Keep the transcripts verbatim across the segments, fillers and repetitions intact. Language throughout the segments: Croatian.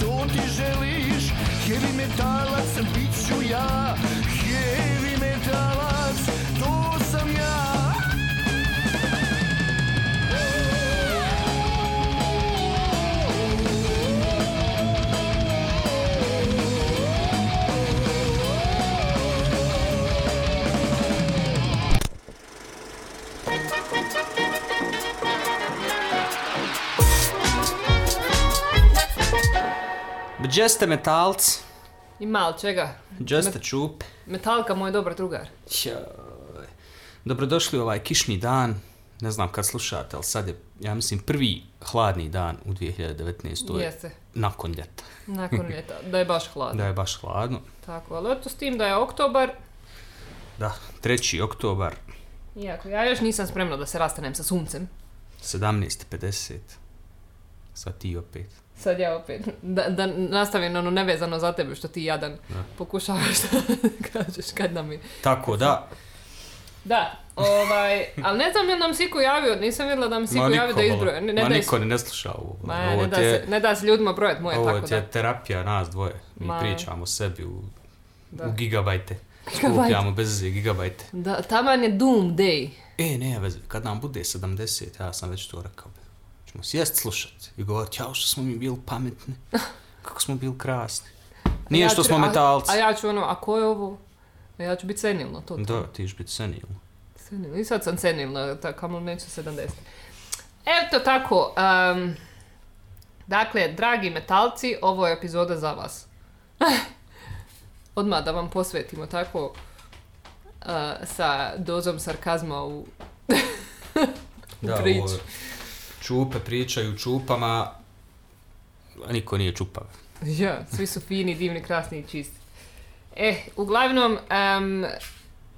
to ti želiš. Heavy metalac, bit ću ja. Heavy metalac, to sam ja. Just a metalc. I malo čega. Just Met- a čup. Metalka, moj dobar drugar. Ćao. Dobrodošli u ovaj kišni dan. Ne znam kad slušate, ali sad je, ja mislim, prvi hladni dan u dvije hiljade devetnaestoj. Jeste. Nakon ljeta. Nakon ljeta. Da je baš hladno. Da je baš hladno. Tako, ali to s tim da je oktobar. Da, treći oktobar. Iako, ja još nisam spremna da se rastanem sa suncem. sedamnaest pedeset. Sad ti opet. Sad ja opet. Da, da nastavim ono nevezano za tebe što ti jadan da. Pokušavaš da kažeš kad nam je. Tako, da. Da, ovaj, ali ne znam je nam Siku javio, nisam vidjela da mi Siku niko, javio da izbroje. Ne, ne ma da niko ne sluša ovo. Ma, ovo ne, da te, se, ne da se ljudima brojati moje, tako da. Ovo je terapija nas dvoje. Mi ma, pričamo sebi u, u gigabajte. Skupljamo bez gigabajte. Da, taman je Doom Day. E, ne, veze, kad nam bude sedamdeset, ja sam već to rekao. Sjest slušati i govoriti, jao što smo mi bili pametni, kako smo bili krasni. Nije ja što ću, smo metalci. A, a ja ću ono, a ko je ovo? A ja ću biti senilno, to da. Da, ti ćeš biti senilno. Senilno, i sad sam senilno, kamo neću sedamdeset. Eto tako, um, dakle, dragi metalci, ovo je epizoda za vas. Odmah da vam posvetimo tako uh, sa dozom sarkazma u, u da, prič. Ovo... Čupe pričaju čupama, a niko nije čupav. Ja, svi su fini, divni, krasni i čisti. Eh, uglavnom, um,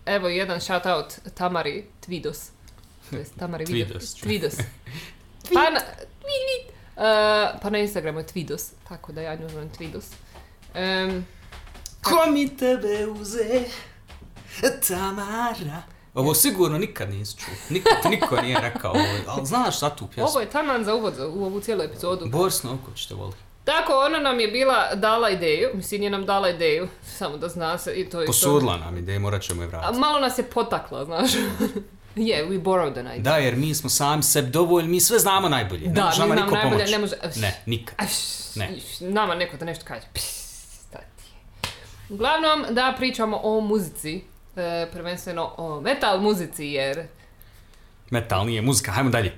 evo jedan shoutout Tamari Tvidos. To je Tamari Tvidos. Tvidos. Pa na, uh, pa na Instagramu je Tvidos, tako da ja nju zovem Tvidos. Um, Ko mi tebe uze, Tamara? Ovo sigurno nikad nisi čuo. Nikad niko nije rekao ovo. Ali znaš šta tu pjesmu? Ovo je taman za uvod za, u ovu cijelu epizodu. Boris Novković te voli. Tako, ona nam je bila dala ideju. Mislim, nije nam dala ideju. Samo da zna se i to je... Posudla nam ideju, morat ćemo je vratiti. A malo nas je potakla, znaš. Yeah, we borrowed the idea. Da, jer mi smo sami sebi dovoljni, mi sve znamo najbolje. Da, mi znamo najbolje, ne može... Ne, nikad. Ne. Nama neko da nešto kaže. Uglavnom, da pričamo o muzici. E, prvenstveno o metal muzici, jer... Metal nije muzika, hajmo dalje.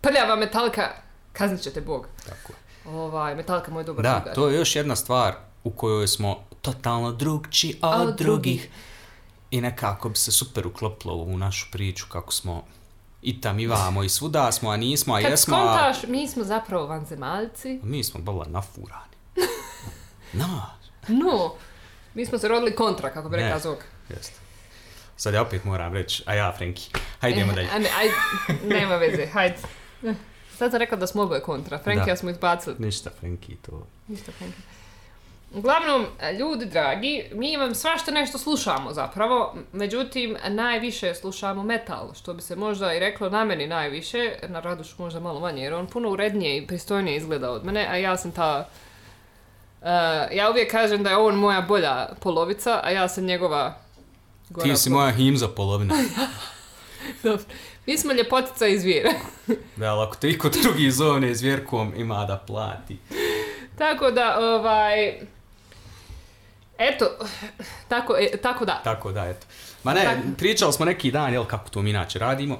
Prljava metalka, kaznit će te Bog. Tako. Ovaj, metalka, moj dobar drugar. Da, to je još jedna stvar u kojoj smo totalno drugči od, od drugih. I nekako bi se super uklopilo u našu priču kako smo i tam i vamo i svuda smo, a nismo, a kad jesmo. Kad skontaš, a... mi smo zapravo vanzemaljci. Mi smo bila nafurani. Na. No, mi smo se rodili kontra, kako bi rekao Zog. Jeste. Sad ja opet moram reći, a ja, Frenki. Hajde, idemo dalje. Ne, aj, nema veze, hajde. Sad sam rekla da smo oboje kontra. Frenki, ja smo izbacili. Ništa, Frenki, to. Ništa, Frenki. Uglavnom, ljudi dragi, mi vam svašta nešto slušamo zapravo. Međutim, najviše slušamo metal, što bi se možda i reklo na meni najviše. Na Radušu možda malo manje, jer on puno urednije i pristojnije izgleda od mene, a ja sam ta... Uh, ja uvijek kažem da je on moja bolja polovica, a ja sam njegova... Gora ti si pol... moja himza polovina. Dobro. Mi smo ljepotica i zvijera. Da, ali ako te iko drugi zovne zvjerkom, ima da plati. Tako da, ovaj... Eto, tako, e, tako da. Tako da, eto. Ma ne, tako... pričali smo neki dan, jel, kako to mi inače radimo.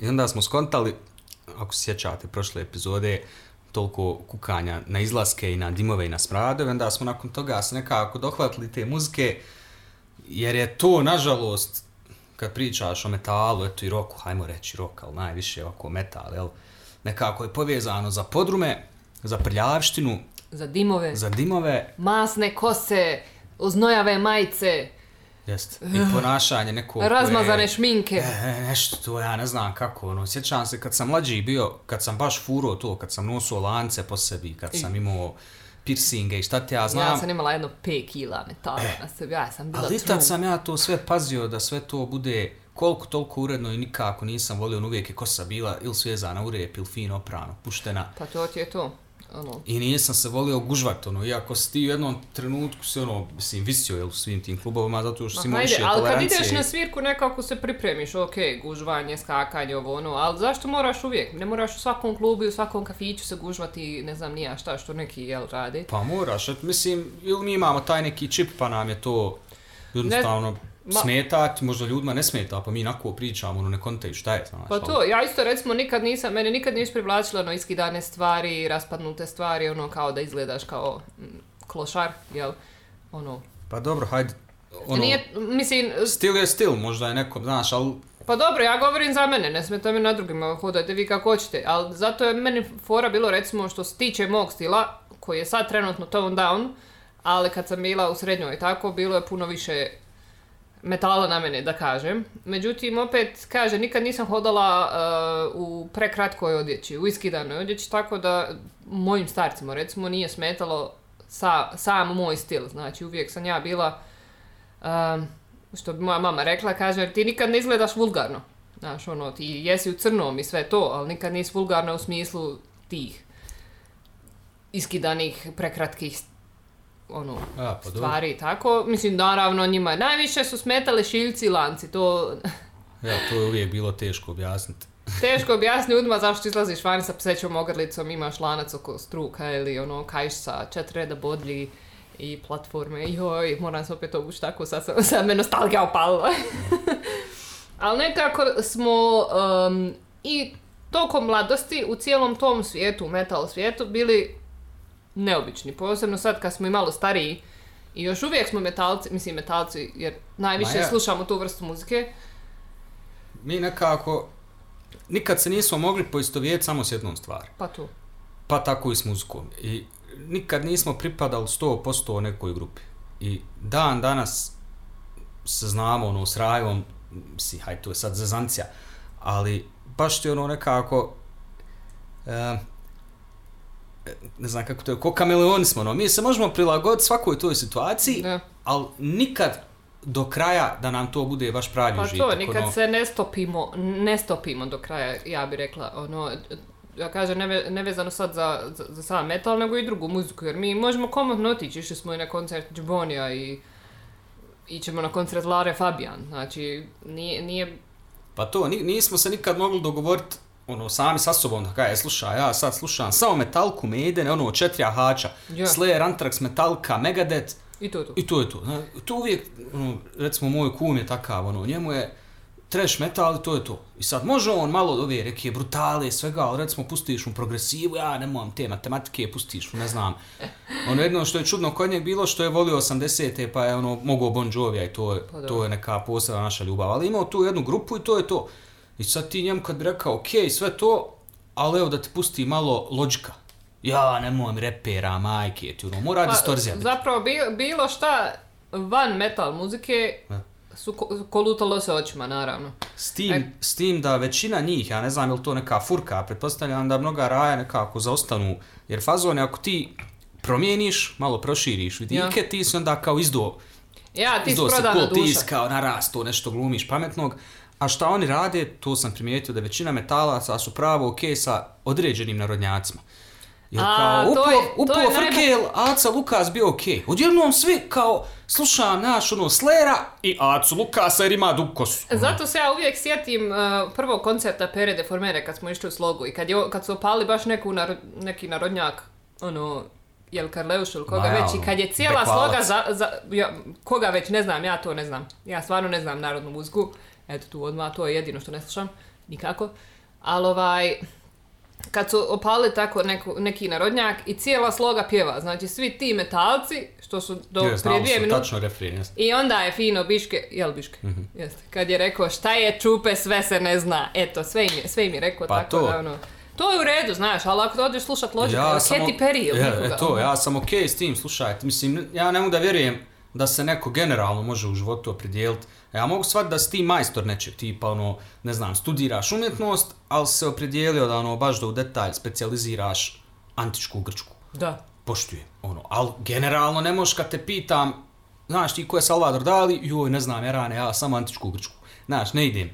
I onda smo skontali, ako se sjećate prošle epizode, toliko kukanja na izlaske i na dimove i na smradove, onda smo nakon toga se nekako dohvatili te muzike. Jer je to, nažalost, kad pričaš o metalu, eto i roku, hajmo reći rock, ali najviše ovako metal, jel? Nekako je povezano za podrume, za prljavštinu, za dimove, za dimove, masne kose, oznojave majice. Jest, i ponašanje neko... Razmazane šminke. E, nešto to, ja ne znam kako, ono, sjećam se kad sam mlađi bio, kad sam baš furo to, kad sam nosio lance po sebi, kad sam imao... piercinge i šta ti ja znam. Ja sam imala jedno pet kila metala e, na sebi, ja sam bila trun. Ali tad sam ja to sve pazio da sve to bude koliko toliko uredno i nikako nisam volio, uvijek je kosa bila ili svezana u rep ili fino oprano, puštena. Pa to ti je to. Ono. I nisam se volio gužvat, ono, iako si ti u jednom trenutku se, ono, mislim, visio, jel, u svim tim klubovima, zato što si imao više tolerancije. Ali kad ideš na svirku, nekako se pripremiš, okej, gužvanje, skakanje, ovo, ono, ali zašto moraš uvijek? Ne moraš u svakom klubu i u svakom kafiću se gužvati, ne znam, nija šta, što neki, jel, radi? Pa moraš, et, mislim, ili mi imamo taj neki čip, pa nam je to jednostavno... Ne... Ma... smeta, možda ljudima ne smeta, pa mi inako pričamo, ono, ne konteju šta je, znaš. Pa to, ali... ja isto recimo nikad nisam, mene nikad nije privlačilo, ono, iskidane stvari, raspadnute stvari, ono, kao da izgledaš kao m, klošar, jel, ono. Pa dobro, hajde, ono, nije, mislim... stil je stil, možda je nekom, znaš, ali... Pa dobro, ja govorim za mene, ne smeta mi na drugima, hodajte vi kako hoćete, ali zato je meni fora bilo, recimo, što se tiče mog stila, koji je sad trenutno tone down, ali kad sam bila u srednjoj, tako, bilo je puno više metala na mene, da kažem. Međutim, opet, kaže, nikad nisam hodala uh, u prekratkoj odjeći, u iskidanoj odjeći, tako da mojim starcima, recimo, nije smetalo sa, sam moj stil. Znači, uvijek sam ja bila, uh, što bi moja mama rekla, kaže, ti nikad ne izgledaš vulgarno. Znaš, ono, ti jesi u crnom i sve to, ali nikad nisi vulgarna u smislu tih iskidanih, prekratkih stil. Ono, a, pa stvari, tako. Mislim, naravno, njima najviše su smetale šiljci i lanci, to... ja, to je uvijek bilo teško objasniti. Teško objasni ljudima zašto izlaziš van sa psećom ogrlicom, imaš lanac oko struka ili ono, kajš sa četiri reda bodlji i platforme. Joj, moram se opet obući tako, sad, sad me nostalgija opalila. Ali nekako smo um, i tokom mladosti u cijelom tom svijetu, metal svijetu, bili neobični, posebno sad kad smo i malo stariji i još uvijek smo metalci, mislim metalci, jer najviše ja, slušamo tu vrstu muzike. Mi nekako nikad se nismo mogli poistovjetiti samo s jednom stvari. Pa tu. Pa tako i s muzikom. I nikad nismo pripadali sto posto nekoj grupi. I dan danas se znamo, ono, s Rajom, mislim, hajde, to je sad zezancija, ali baš ti ono nekako... E, ne znam kako to je, ko kameleoni smo, no, mi se možemo prilagoditi svakoj toj situaciji, ne, ali nikad do kraja da nam to bude vaš pravi pa užitak. Pa to, nikad ono... se ne stopimo, ne stopimo do kraja, ja bih rekla, ono, ja kažem, ne, nevezano sad za, za, za sam metal, nego i drugu muziku, jer mi možemo komotno otići, išli smo i na koncert Džbonija i ićemo na koncert Lare Fabian, znači, nije... nije... Pa to, nismo se nikad mogli dogovoriti, ono, sami sa sobom, da kaj, slušaj, ja sad slušam samo Metalku, Maiden, ono, četiri ahača, yeah. Slayer, Anthrax, Metallica, Megadeth, i to je to. I to je to. Znači, to uvijek, ono, recimo, moj kum je takav, ono, njemu je trash metal i to je to. I sad, može on malo od ove reke brutale i svega, ali recimo, pustiš mu progresivu, ja nemam te matematike, pustiš mu, ne znam. Ono, jedno što je čudno kod njeg bilo, što je volio osamdesete, pa je, ono, mogao Bon Jovija i to je, pa, to je neka posebna naša ljubav, ali imao tu jednu grupu i to je to. I sad ti njemu kad bi rekao, okej, sve to, ali evo da ti pusti malo lođika. Ja nemam repera, majke, ti ono, mora pa, distorzija biti. Zapravo bilo šta van metal muzike su kolutalo se očima, naravno. S tim, e... s tim da većina njih, ja ne znam je li to neka furka, pretpostavljam da mnoga Raja nekako zaostanu, jer fazon je ako ti promijeniš, malo proširiš vidike, ja, ti si onda kao izdo. Ja, ti si prodana duša. Ti si kao narasto, nešto glumiš pametnog. A šta oni rade, to sam primijetio da većina metalaca su pravo okej sa određenim narodnjacima. Jer a, kao upo, je, upo Frkel, najbolj... Aca Lukas bio okej. Odjednom svi kao slušam naš ono Slera i Acu Lukasa jer ima dukos. Zato se ja uvijek sjetim uh, prvog koncerta Pere de Formere kad smo išli u Slogu i kad, je, kad su opali baš neku narod, neki narodnjak, ono... Jel Karleuš ili koga već i kad je cijela Sloga za, za ja, koga već ne znam, ja to ne znam. Ja stvarno ne znam narodnu muziku. Eto tu odmah, to je jedino što ne slušam, nikako. Ali ovaj, kad su opali tako neko, neki narodnjak i cijela Sloga pjeva, znači svi ti metalci, što su do je, prije dvije minute. Tačno refren, jeste. I onda je fino Biške, jel Biške, mm-hmm, jeste, kad je rekao šta je čupe, sve se ne zna, eto, sve im je, sve im je rekao pa tako to, da ono... To je u redu, znaš, ali ako odeš slušat lođe, ja Katy Perry ili yeah, nikoga. To, ja sam okej okay s tim, slušajte, mislim, ja ne mogu da vjerujem da se neko generalno može u životu opredijeliti. Ja mogu shvatiti da si ti majstor nečeg tipa, ono, ne znam, studiraš umjetnost, ali se opredijelio da, ono, baš do u detalj specijaliziraš antičku Grčku. Da. Poštujem, ono, ali generalno ne možeš kad te pitam, znaš ti ko je Salvador Dali, joj, ne znam, Erane, ja sam antičku Grčku, znaš, ne idem.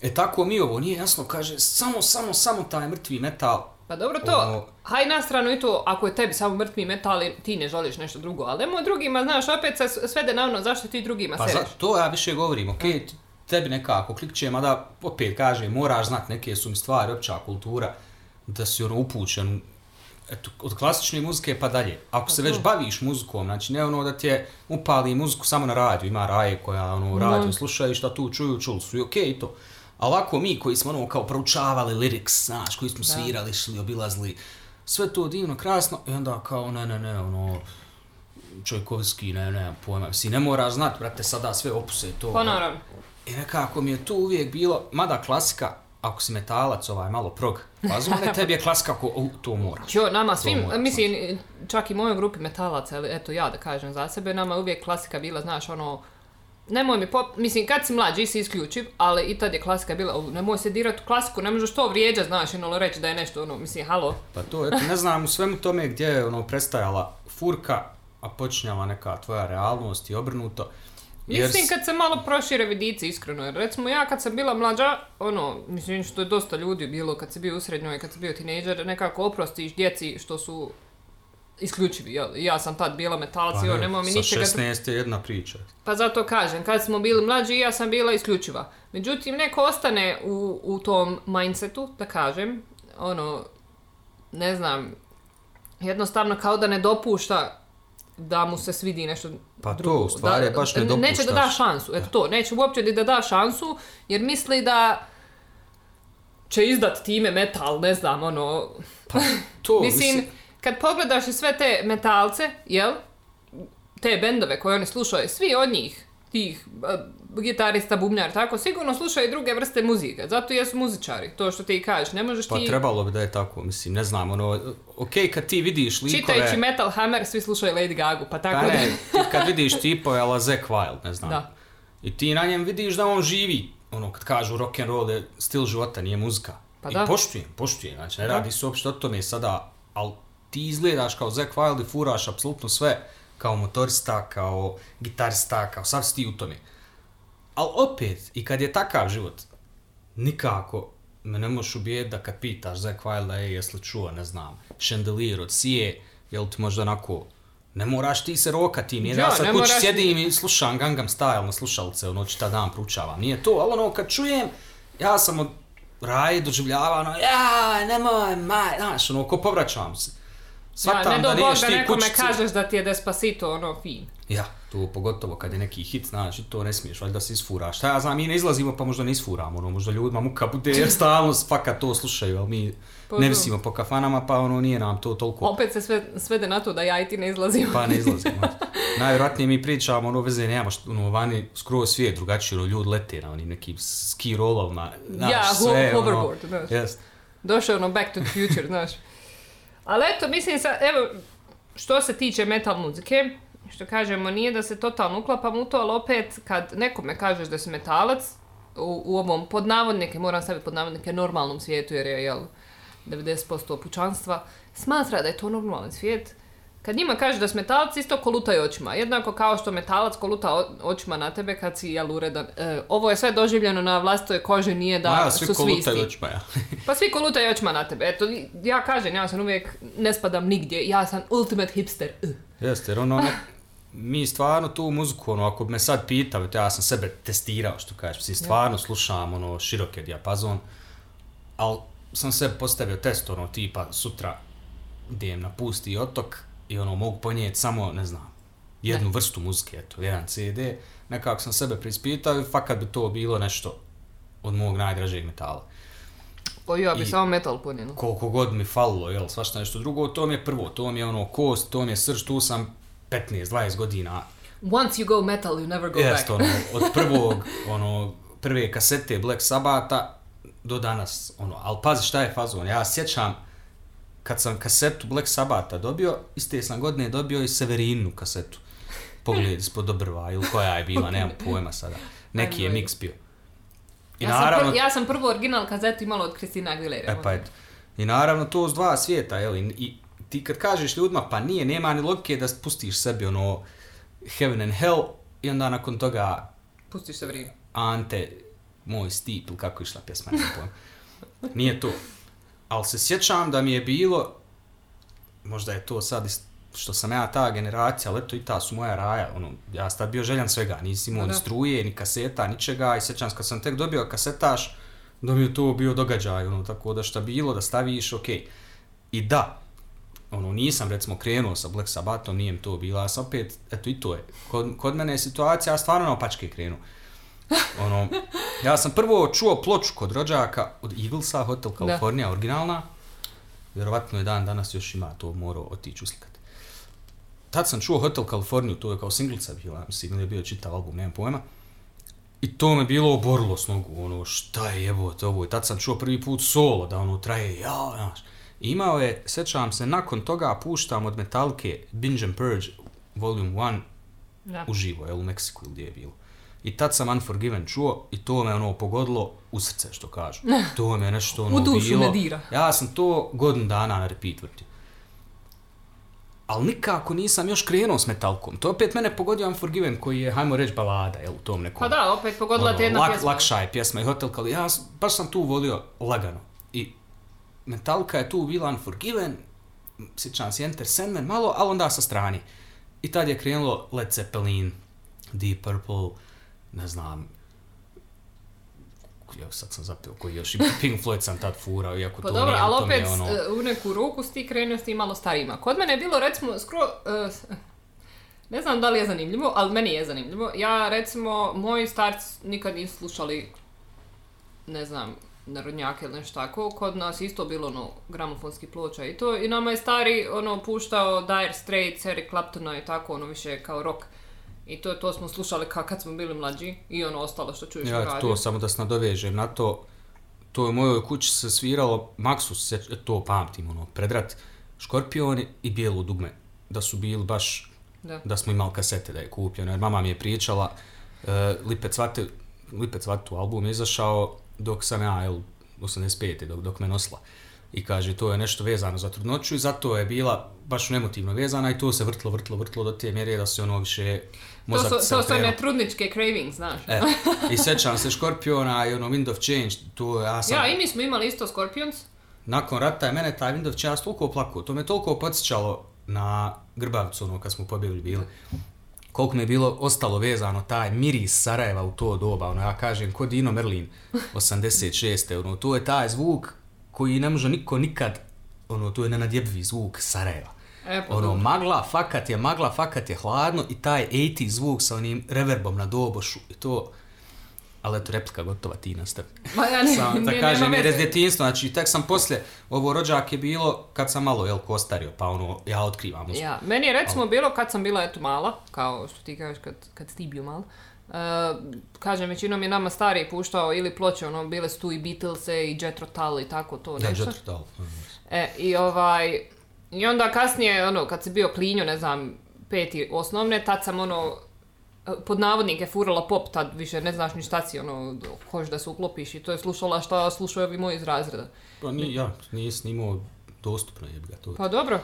E tako mi ovo nije jasno, kaže, samo, samo, samo taj mrtvi metal. Pa dobro to, ono... haj na stranu i to, ako je tebi samo mrtvi metal, ti ne želiš nešto drugo, ali nemo drugima, znaš, opet se svede na ono zašto ti drugima pa seriš. Pa to ja više govorim, okej, okay, tebi nekako klikće, mada opet kažem, moraš znat neke su mi stvari, opća kultura, da si ono upućen, eto, od klasične muzike pa dalje. Ako se već baviš muzikom, znači ne ono da ti je upali muziku samo na radiju, ima raje koja ono radiju mm. slušaju šta tu čuju, čuli su i okej okay, to. A ovako mi koji smo ono kao proučavali liriks, znaš, koji smo svirali, šli, obilazili, sve to divno, krasno, i onda kao ne, ne, ne, ono, Čojkovski, ne, ne, pojma, mislim, ne moraš znati, brate, sada sve opuse i to. Pa naravno. I nekako mi je to uvijek bilo, mada klasika, ako si metalac, ovaj, malo prog, pa zvone, tebi je klasika ako u, to moraš. Jo, nama svim, moraš, mislim, čak i mojoj grupi metalaca, eto ja da kažem za sebe, nama uvijek klasika bila, znaš, ono, nemoj mi pop... Mislim, kad si mlađi si isključiv, ali i tad je klasika bila, nemoj se dirat u klasiku, ne možeš to vrijeđa, znaš, ino reći da je nešto, ono, mislim, halo. Pa to, eto, ne znam u svemu tome gdje je, ono, prestajala furka, a počinjala neka tvoja realnost i obrnuto. Jer... Mislim, kad se malo prošire vidice, iskreno, jer recimo ja kad sam bila mlađa, ono, mislim, što je dosta ljudi bilo kad si bio u srednjoj, kad si bio tinejdžer, nekako oprostiš djeci što su... isključivi, ja, ja sam tad bila metalac pa, i nemoj mi ničega... Sa šesnaest je jedna priča. Pa zato kažem, kad smo bili mlađi ja sam bila isključiva. Međutim, neko ostane u, u tom mindsetu, da kažem, ono, ne znam, jednostavno kao da ne dopušta da mu se svidi nešto pa drugo. Pa to, u stvari, da, baš ne dopuštaš. Neće da da šansu, eto to, neće uopće da da šansu, jer misli da... će izdat time metal, ne znam, ono... Pa to, mislim... mislim... Kad pogledaš i sve te metalce, jel, te bendove koje oni slušaju, svi od njih, tih uh, gitarista, bubnjar, tako, sigurno slušaju druge vrste muzike, zato jesu muzičari, to što ti kažeš, ne možeš pa, ti... Pa trebalo bi da je tako, mislim, ne znam, ono, okej, okay, kad ti vidiš likove... Čitajući Metal Hammer, svi slušaju Lady Gagu, pa tako da... Pa ne, ti kad vidiš tipove, ala Zack Wild, ne znam, da. I ti na njem vidiš da on živi, ono, kad kažu rock'n'roll je stil života, nije muzika. Pa da. I poštujem, poštujem, znači, ne radi se uopšte o tome sada, ali... Ti izgledaš kao Zack Wilde i furaš apsolutno sve, kao motorista, kao gitarista, kao sav si ti u tome. Ali opet, i kad je takav život, nikako me ne možeš ubijet da kad pitaš Zack Wilde, ej, jesli čuo, ne znam, Chandelier od Sije, jel ti možda onako, ne moraš ti se rokati, nije ja, ja sad kući sjedim i slušam Gangnam Style na slušalce, ono čita dan pručavam, nije to, ali ono kad čujem, ja sam od raje doživljava, ono, ja, nemoj, maj, znaš, ono, ko povraćam se. Svatam ja, ne da riješ ti kućice. Ne do Bog da nekome kažeš da ti je Despacito ono fin. Ja, to pogotovo kad je neki hit, znaš, to ne smiješ, valjda se isfuraš. Šta ja znam, mi ne izlazimo pa možda ne isfuramo, ono, možda ljudima muka bude jer stalno faka to slušaju, ali mi po ne visimo po kafanama pa ono nije nam to toliko. Opet se sve, svede na to da ja i ti ne izlazimo. Pa ne izlazimo. Najvjerojatnije mi pričamo, ono veze nema, što, ono vani skroz svijet drugačije, ono ljudi lete na onim nekim ski rollovima, znaš, ja, sve. Ja, hoverboard, ono, znaš. Yes. Došao ono Back to the Future, znaš. Ali eto, mislim, sa, evo, što se tiče metal muzike, što kažemo, nije da se totalno uklapam u to, ali opet, kad nekome kažeš da si metalac, u, u ovom podnavodnike, moram staviti podnavodnike, normalnom svijetu, jer je, jel, devedeset posto pučanstva, smatra da je to normalni svijet. Kad njima kažeš da si metalac, isto kolutaju očima. Jednako kao što metalac koluta očima na tebe kad si, jel, uredan. E, ovo je sve doživljeno na vlastitoj koži, nije da ja, svi su svi isti. Očima, ja. Pa svi kolutaju očima na tebe. Eto, ja kažem, ja sam uvijek, ne spadam nigdje, ja sam ultimate hipster. Jeste, jer ono, ne, mi stvarno tu muziku, ono, ako me sad pitav, ja sam sebe testirao, što kažeš, si stvarno ja. Slušam, ono, široke dijapazon, ali sam sebe postavio test, ono, tipa, sutra idem na pusti otok, i ono, mogu ponijeti samo, ne znam, jednu ne. vrstu muzike, eto, jedan C D, nekako sam sebe preispitao i fakat bi to bilo nešto od mog najdražeg metala. Pa ja bi samo metal ponijelo. Koliko god mi falilo, jel, svašta nešto drugo, to mi je prvo, to mi je ono kost, to mi je srž, tu sam petnaest dvadeset godina. Once you go metal, you never go Jest, back. Jeste, ono, od prvog, ono, prve kasete Black Sabbatha do danas, ono, ali pazi šta je fazon, ja sjećam, kad sam kasetu Black Sabbatha dobio, iste sam godine dobio i Severinu kasetu. Pogled ispod obrva ili koja je bila, nemam pojma sada. Neki je mix bio. I ja, naravno, sam pr- ja sam prvo original kazetu imala od Christina Aguilera. E pa eto. I naravno to s dva svijeta, jel? I, i ti kad kažeš ljudima, pa nije, nema ni logike da pustiš sebi ono Heaven and Hell i onda nakon toga... Pustiš Severinu. Ante, moj stip, ili kako išla pjesma, ne pojma. Nije to. ali se sjećam da mi je bilo, možda je to sad što sam ja ta generacija, ali eto i ta su moja raja, ono, ja sam tad bio željan svega, nisam imao ni struje, ni kaseta, ničega, i sjećam kad sam tek dobio kasetaš, da mi je to bio događaj, ono, tako da šta bilo, da staviš, okej. Okay. I da, ono, nisam recimo krenuo sa Black Sabbathom, nijem to bila, sam opet, eto i to je, kod, kod mene je situacija, ja stvarno na opačke krenuo. Ono, ja sam prvo čuo ploču kod rođaka od Eaglesa, Hotel California, da, originalna, vjerovatno je dan danas još ima, to morao otići uslikati. Tad sam čuo Hotel California, to je kao singlica bila, mislim, je bio čitav album, nemam pojma. I to me bilo oborilo s nogu, ono, šta je jebote ovo, i tad sam čuo prvi put solo, da ono traje, jao, znaš. Imao je, sjećam se, nakon toga puštam od Metallica Binge and Purge Volume jedan uživo, je u Meksiku ili gdje je bilo. I tad sam Unforgiven čuo i to me ono pogodilo u srce, što kažu. To me nešto ono bilo. U dušu me dira. Ja sam to godinu dana na repeat vrtio. Ali nikako nisam još krenuo s Metallicom. To opet mene pogodio Unforgiven koji je, hajmo reći, balada, jel, u tom nekom. Pa da, opet pogodila ono, te jedna lak, pjesma. Lakša je pjesma i Hotel Cali. Ja baš sam tu volio lagano. I Metallica je tu bila Unforgiven, sjećam se Enter Sandman malo, ali onda sa strani. I tad je krenulo Led Zeppelin, Deep Purple, ne znam, ja sad sam zapeo koji još i Pink Floyd sam tad furao, iako pa to dobro, nije, ali to opet, mi je ono... u neku ruku sti krenuo s tim malo starijima. Kod mene je bilo, recimo, skoro, uh, ne znam da li je zanimljivo, ali meni je zanimljivo. Ja, recimo, moji starci nikad nisu slušali, ne znam, narodnjake ili nešto tako. Kod nas isto bilo, ono, gramofonski ploča i to. I nama je stari, ono, puštao Dire Straits, Eric Claptona i tako, ono, više kao rock. I to, to smo slušali kad smo bili mlađi i ono ostalo što čuješ u radiju. Ja to, samo da se nadovežem na to, to je u mojoj kući se sviralo, Maxus, se, to pamtim, ono, predrat, Škorpioni i Bijelu Dugme, da su bili baš, da, da smo imali kasete da je kupljeno, jer mama mi je pričala, uh, Lipec Vatu, Lipec Vatu album je izašao dok sam ja, jel, osamdeset pete dok, dok me nosila. I kaže, to je nešto vezano za trudnoću i zato je bila baš emotivno vezana i to se vrtlo, vrtlo, vrtlo do te mjere da se ono više mozak... To su, to su one trudničke cravings, znaš. E, i sjećam se Škorpiona i ono Wind of Change, to ja sam... Ja, i mi smo imali isto Scorpions. Nakon rata je mene taj Wind of Change toliko plakao, to me toliko podsjećalo na Grbavcu, ono, kad smo pobjegli bili. Koliko mi je bilo ostalo vezano taj miris Sarajeva u to doba, ono, ja kažem, ko Dino Merlin, osamdeset šeste ono, to je taj zvuk koji ne može niko nikad, ono, to je nenadjebljivi zvuk Sarajeva. E, pa ono, dobro. Magla, fakat je, magla, fakat je hladno i taj osamdesetih zvuk sa onim reverbom na dobošu i to, ali eto, replika gotova, ti nastavi. Ma ja ne, sam, da kažem, jer je djetinjstvo, znači, tek sam poslije, ovo rođak je bilo kad sam malo, jel, kostario, pa ono, ja otkrivam. Uz... Ja, meni je recimo ono bilo kad sam bila, eto, mala, kao što ti kažeš kad, kad si ti bio mala. Uh, kažem, većinom je nama stariji puštao ili ploče, ono, bile su tu i Beatles-e i Jethro Tull i tako to nešto. Da, Jethro Tull. E, i ovaj, i onda kasnije, ono, kad se bio klinjo, ne znam, peti osnovne, tad sam, ono, pod navodnike furala pop, tad više ne znaš ni šta si, ono, hoš da se uklopiš i to je slušala šta slušaju ovi moji iz razreda. Pa ni, ja, nije snimao dostupno je ga to. Pa dobro.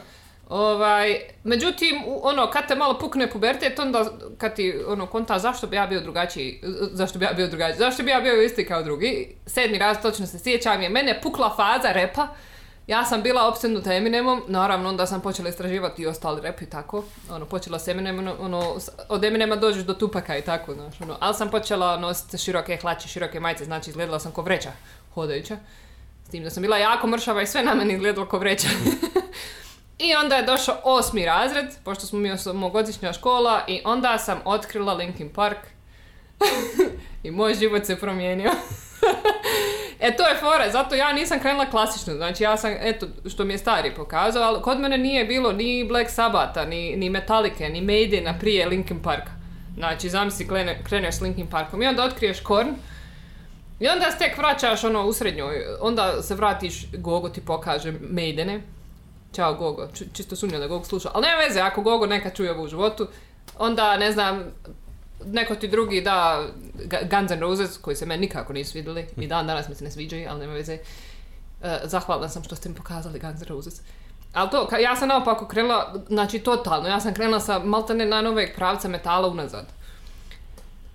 Ovaj, međutim, ono, kad te malo pukne pubertet, onda kad ti, ono, konta zašto bi ja bio drugačiji, zašto bi ja bio drugačiji, zašto bi ja bio isti kao drugi, sedmi raz, točno se sjećam je, mene pukla faza repa, ja sam bila opsednuta Eminemom, naravno, onda sam počela istraživati i ostali rep i tako, ono, počela s Eminemom, ono, od Eminema dođeš do Tupaka i tako, znaš, ono, ali sam počela nositi široke hlače, široke majice, znači, izgledala sam ko vreća hodajuća, s tim da sam bila jako mršava i sve na meni izgledalo ko vreća. I onda je došao osmi razred, pošto smo mi osmogodišnja škola, i onda sam otkrila Linkin Park i moj život se promijenio. E, to je fora, zato ja nisam krenula klasično, znači ja sam, eto, što mi je stari pokazao, ali kod mene nije bilo ni Black Sabbatha, ni, ni Metallica, ni Maidena prije Linkin Parka. Znači, zamisli, kreneš s Linkin Parkom i onda otkriješ Korn. I onda se tek vraćaš, ono, u srednjoj, onda se vratiš, Gogo ti pokaže Maidene. Ćao Gogo, Č- čisto sumnjam da Gogo sluša, ali nema veze, ako Gogo neka čuje ovo u životu, onda, ne znam, neko ti drugi da G- Guns N' Roses, koji se meni nikako nisu vidjeli, i dan danas mi se ne sviđaju, ali nema veze, e, zahvalna sam što ste mi pokazali Guns N' Roses. Ali to, ka- ja sam naopako krenula, znači totalno, ja sam krenula sa maltene najnovijeg pravca metala unazad.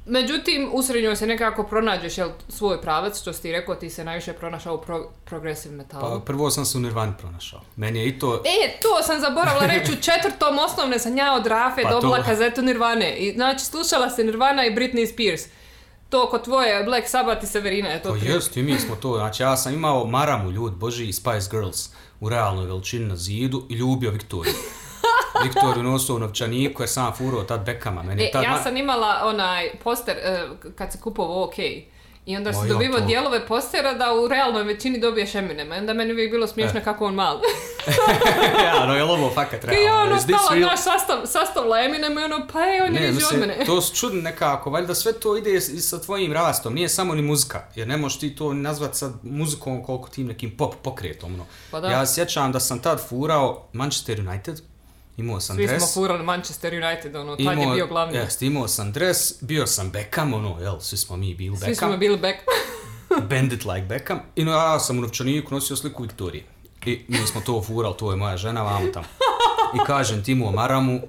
Međutim, u srednjoj se nekako pronađeš jel, svoj pravac, što si ti rekao, ti se najviše pronašao u pro- progressive metalu. Pa prvo sam se u Nirvani pronašao. Meni je i to... E, to sam zaboravila reći, u četvrtom osnovne sam ja od Rafe pa dobila to... kazetu Nirvane. I, znači, slušala se Nirvana i Britney Spears. To ko tvoje, Black Sabbath i Severina je to. To jest, i mi smo to. Znači, ja sam imao maramu, ljud Boži, i Spice Girls u realnoj veličini na zidu i ljubio Viktoriju. Viktoriju nosio u novčaniku jer sam furao tad Bekama. Meni e, tad... Ja sam imala onaj poster uh, kad se kupovao OK. I onda se dobivao to... dijelove postera da u realnoj većini dobiješ Eminema. I onda meni uvijek bilo smiješno eh. kako on malo. Ja, no je lobo fakat realno. Kaj ono stala naš sastav, sastavla Eminema i ono pa je on je viđi od mene. To su čudno nekako, valjda sve to ide sa tvojim rastom, nije samo ni muzika. Jer ne možeš ti to nazvat sad muzikom koliko tim nekim pop pokretom. No. Pa da. Ja sjećam da sam tad furao Manchester United. Imao sam Svi dres. Svi smo furali Manchester United, ono, tad imao, je bio glavni. Jest, imao sam dres, bio sam Beckham, ono, jel, svi smo mi bili Beckham. Svi smo bili Beckham. Bandit like Beckham. I no, ja sam u novčaniku nosio sliku Viktorije. I mi smo to furali, to je moja žena, vamo tamo. I kažem Timu maramu,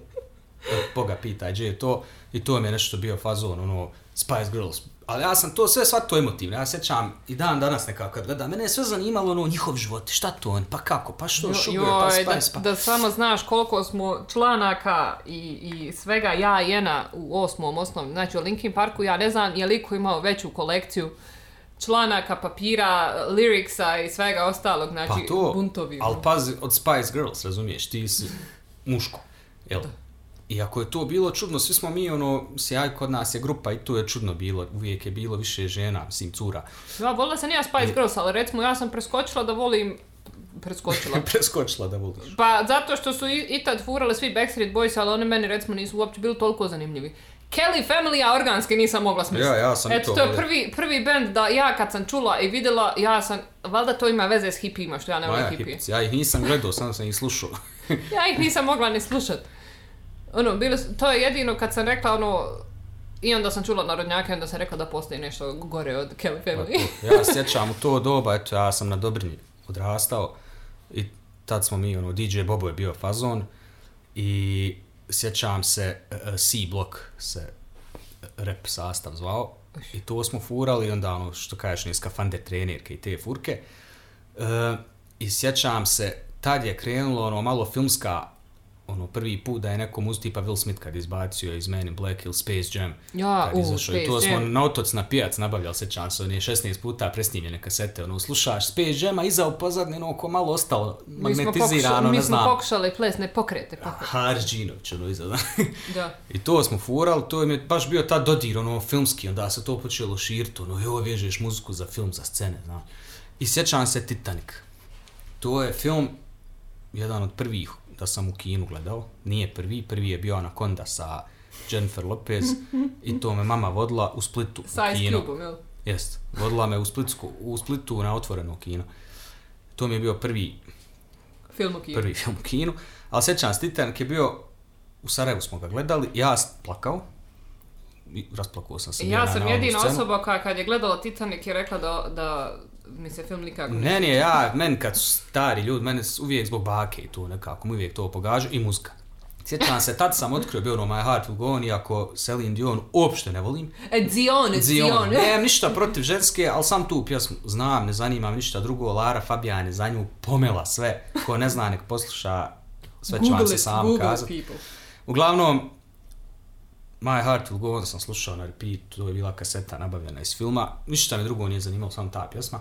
boga pitaj, gdje je to? I to mi je nešto bio fazon, ono, Spice Girls. Ali ja sam to sve shvatio emotivno, ja sjećam i dan danas nekako kad gledam, mene je sve zanimalo ono njihov život, šta to on, pa kako, pa što, šuguje, pa Spice, pa... Da, da samo znaš koliko smo članaka i, i svega ja i Jena u osmom osnovu, znači u Linkin Parku, ja ne znam je li ko imao veću kolekciju članaka, papira, liriksa i svega ostalog, znači pa to, buntovi. Ali pazi, od Spice Girls, razumiješ, ti si muško, jel? Da. Iako je to bilo čudno, svi smo mi, ono, sjaj kod nas je grupa i to je čudno bilo, uvijek je bilo više žena, mislim, cura. Ja, volila sam ja Spice Girls, ali recimo ja sam preskočila da volim... Preskočila. preskočila da voliš. Pa zato što su i, i tad furale svi Backstreet Boys, ali oni meni recimo nisu uopće bili toliko zanimljivi. Kelly Family, ja organski nisam mogla smisliti. Ja, ja sam Eto, to. to je prvi, prvi band da ja kad sam čula i vidjela, ja sam, valjda to ima veze s hipijima, što ja ne volim hipije. Ja ih nisam gledao, sam sam ih slušao. Ja ih nisam mogla ni slušati. Ono, bilo, to je jedino kad sam rekla ono, i onda sam čula narodnjake i onda sam rekla da postoji nešto gore od Kelly Family. Ja sjećam u to doba, eto, ja sam na Dobrini odrastao i tad smo mi, ono, D J Bobo je bio fazon i sjećam se uh, C-Block se rap sastav zvao i to smo furali i onda, ono, što kažeš, ne skafande trenerke i te furke uh, i sjećam se, tad je krenulo, ono, malo filmska ono prvi put da je nekom uz tipa Will Smith kad izbacio iz Men in Black ili Space Jam ja, kad izašao i to smo Jam. Na otoc na pijac nabavljali se čanso, on je šesnaest puta presnimljene kasete, ono slušaš Space Jama iza u pozadne, ono ko malo ostalo magnetizirano, ne znam. Mi smo pokušali plesne pokrete. pokrete. Harđinović, ono iza, da. da. I to smo furali, to je baš bio ta dodir, ono filmski, onda se to počelo širiti, ono jo, vežeš muziku za film, za scene, znam. I sjećam se Titanic. To je film, jedan od prvih da sam u kinu gledao, nije prvi, prvi je bio Anaconda sa Jennifer Lopez i to me mama vodila u Splitu sa u kino. Sa Ice Cube-om, jest, vodila me u, Splitsku, u Splitu na otvoreno kino. To mi je bio prvi film u kinu. Prvi film u kinu, ali sjećam se Titanic je bio, u Sarajevu smo ga gledali, ja plakao, rasplakao sam se. Ja sam jedina osoba koja kad je gledala Titanic je rekla da... da mi se film nikako... Ne, nije, ja, men kad su stari ljudi, mene uvijek zbog bake i to nekako, mi uvijek to pogažu i muzika. Sjećam se, tad sam otkrio bio ono My Heart Will Go On, iako Celine Dion uopšte ne volim. E, Dion, Dion. Dion. Nemam ništa protiv ženske, ali sam tu pjesmu znam, ne zanimam ništa drugo, Lara Fabian je za nju pomela sve. Ko ne zna, nek posluša, sve Google ću vam se samo kazati. People. Uglavnom, My Heart Will Go On sam slušao na repeat, to je bila kaseta nabavljena iz filma, ništa me drugo nije zanimalo, samo ta pjesma.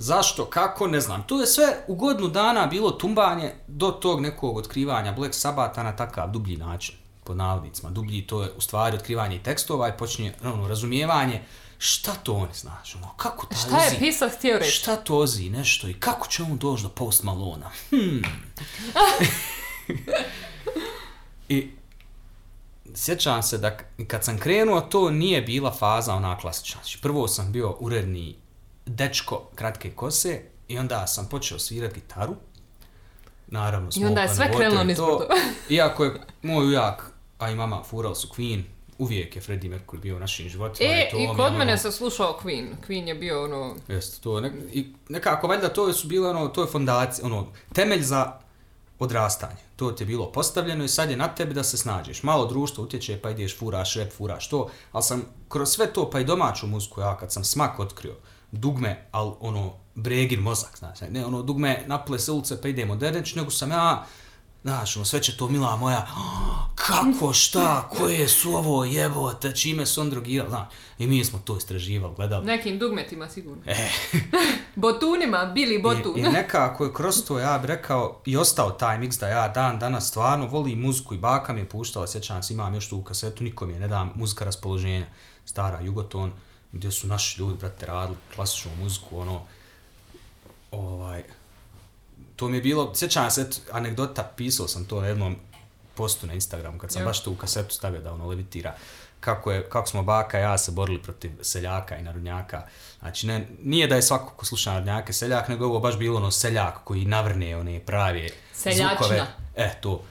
Zašto, kako, ne znam. Tu je sve u godinu dana bilo tumbanje do tog nekog otkrivanja Black Sabbatha na takav dublji način, pod navodnicima. Dublji to je u stvari otkrivanje i tekstova i počinje ono, razumijevanje šta to oni znaš, ono, kako ta šta Ozi, je pisac htio reći? Šta to Ozi nešto i kako će on doći do Post Malona? Hmm. I sjećam se da kad sam krenuo to nije bila faza ona klasična. Prvo sam bio uredni dečko kratke kose i onda sam počeo svirati gitaru. Naravno, smo opano vote i to. Iako je moj ujak, a i mama furali su Queen, uvijek je Freddie Mercury bio u našim životima. E, i, i kod mene ono... se slušao Queen. Queen je bio ono... Jeste, to nek... i nekako valjda to su bile ono, to je fondacija, ono, temelj za odrastanje. to ti je bilo postavljeno i sad je na tebi da se snađeš. Malo društvo utječe, pa ideš furaš rep, furaš to, ali sam kroz sve to, pa i domaću muziku, ja kad sam smak otkrio, dugme, ali ono, bregin mozak, znaš, ne, ono, dugme, naples ulice, pa idemo dernič, nego sam ja, znaš, ono, sve će to, mila moja, kako, šta, koje su ovo, jebote, čime su on drogirali, znaš, i mi smo to istraživali, gledali. Nekim dugmetima, sigurno. E. Botunima, bili botun. I, i nekako je kroz to, ja bih rekao, i ostao taj mix da ja dan, danas stvarno volim muziku i baka mi je puštala, sjećam se, imam još tu u kasetu, nikom je ne dam, muzika raspoloženja, stara Jugoton, gdje su naši ljudi, brate, radili klasičnu muziku, ono, ovaj, to mi je bilo, sjećam se, anegdota, pisao sam to na jednom postu na Instagramu, kad sam yep. baš to u kasetu stavio da ono levitira, kako, je, kako smo baka i ja se borili protiv seljaka i narodnjaka, znači ne, nije da je svako ko sluša narodnjake seljak, nego ovo baš bilo ono seljak koji navrne one prave seljačna zvukove, e, to.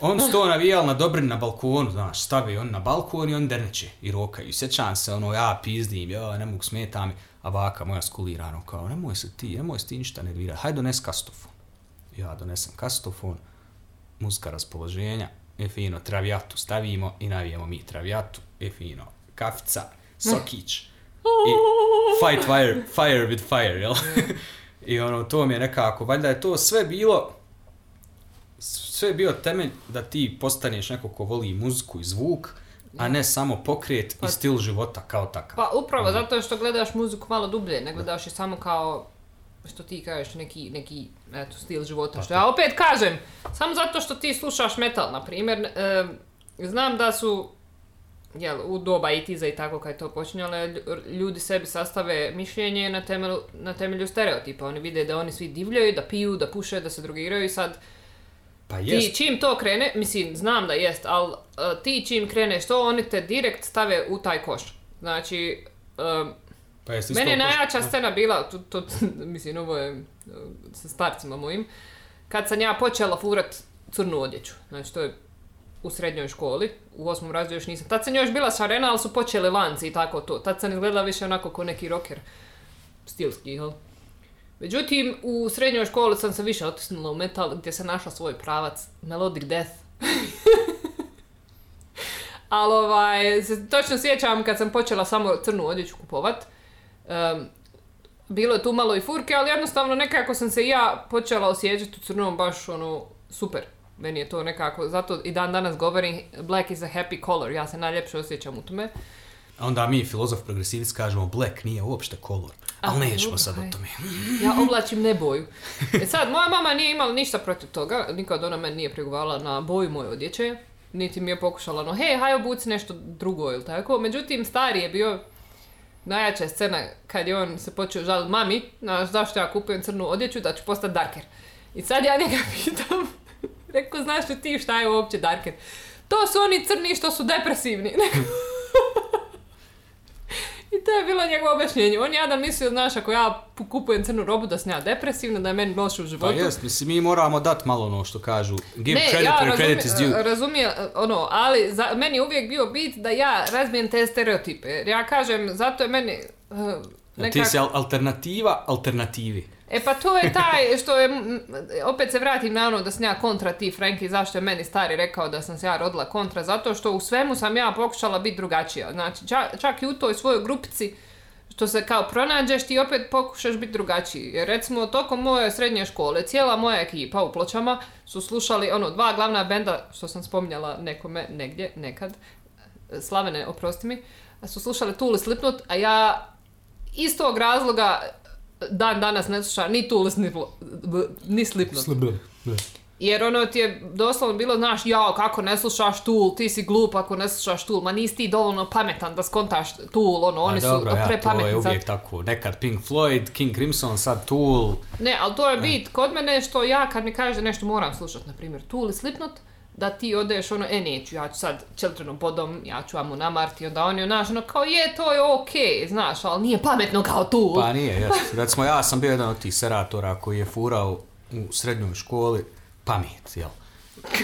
On sto navijal na Dobrin na balkonu, znaš, stavi on na balkon i on derneće i rokaju. Sjećam se, ono, ja pizdim, ja ne mogu smetam, a baka moja skulirano kao, nemoj se ti, nemoj se ti ništa ne dvira, hajde dones kastofon. Ja donesem kastofon, muzika raspoloženja, e fino, travijatu stavimo i navijemo mi travijatu, e fino, kafica, sokić i fight fire, fire with fire, jel? I ono, to mi je nekako, valjda je to sve bilo, sve je bio temelj da ti postaneš neko ko voli muziku i zvuk, a ne samo pokret i stil života kao takav. Pa upravo, ono, zato što gledaš muziku malo dublje, ne gledaš je samo kao, što ti kažeš, neki, neki eto, stil života. Pa što ja opet kažem, samo zato što ti slušaš metal, na primjer, e, znam da su, jel, u doba itiza i tako kad je to počinjalo, ljudi sebi sastave mišljenje na temelju, na temelju stereotipa. Oni vide da oni svi divljaju, da piju, da puše, da se drogiraju i sad, pa ti čim to krene, mislim, znam da jest, ali uh, ti čim kreneš to, oni te direkt stave u taj koš. Znači, uh, pa mene je najjača scena bila, to, to, mislim, ovo je uh, sa starcima mojim, kad sam ja počela furat crnu odjeću. Znači, to je u srednjoj školi, u osmom razredu još nisam. Tad sam još bila šarena, ali su počeli lanci i tako to. Tad sam izgledala više onako ko neki rocker, stilski, jel? Međutim, u srednjoj školi sam se više otisnula u metal, gdje sam našla svoj pravac, Melodic Death. Ali ovaj, se točno sjećam kad sam počela samo crnu odjeću kupovat. Um, bilo je tu malo i furke, ali jednostavno nekako sam se ja počela osjećati u crnom baš ono super. Meni je to nekako, zato i dan danas govorim black is a happy color, ja se najljepše osjećam u tome. A onda mi, filozof progresivisti, kažemo black nije uopšte color. Ali nećemo sad o tome. Ja oblačim ne boju. E sad, moja mama nije imala ništa protiv toga, nikad ona meni nije prigovarala na boju moje odjeće, niti mi je pokušala, no hej, haj obuci nešto drugo ili tako. Međutim, stari je bio, najjača scena kad je on se počeo žaliti mami, znaš zašto ja kupujem crnu odjeću, da ću postati darker. I sad ja njega pitam, rekao, znaš li ti šta je uopće darker? To su oni crni što su depresivni. I to je bilo njegovo objašnjenje. On jadan mislio, znaš, ako ja kupujem crnu robu da sam ja depresivna, da je meni loše u životu. Pa jest, mislim, mi moramo dati malo ono što kažu. Give ne, credit ja where credit is due. Ne, ja razumijem, ono, ali za, meni uvijek bio bit da ja razmijem te stereotipe. Jer ja kažem, zato je meni uh, nekako... Ti si alternativa alternativi. E pa to je taj što je, opet se vratim na ono da sam ja kontra ti, Franki, zašto je meni stari rekao da sam se ja rodila kontra, zato što u svemu sam ja pokušala biti drugačija. Znači čak, čak i u toj svojoj grupici što se kao pronađeš ti opet pokušaš biti drugačiji. Jer recimo tokom moje srednje škole cijela moja ekipa u Pločama su slušali ono dva glavna benda što sam spominjala nekome negdje, nekad, Slavene, oprosti mi, su slušali Tool i Slipknot, a ja iz tog razloga dan danas ne sluša ni Tool, ni Slipknot. Jer ono ti je doslovno bilo, znaš, jao, kako ne slušaš Tool, ti si glup ako ne slušaš Tool, ma nisi ti dovoljno pametan da skontaš Tool, ono, oni dobro, su prepametni. Ja, to je uvijek sad tako, nekad Pink Floyd, King Crimson, sad Tool. Ne, ali to je bit kod mene što ja kad mi kažeš da nešto moram slušati, na primjer Tool i Slipknot, da ti odeš ono, e neću, ja ću sad Children of Bodom, ja ću Amun Amart i onda on je ono kao je, to je okej, okay, znaš, ali nije pametno kao tu. Pa nije, jes. Recimo ja sam bio jedan od tih seratora koji je furao u srednjoj školi pamet, jel?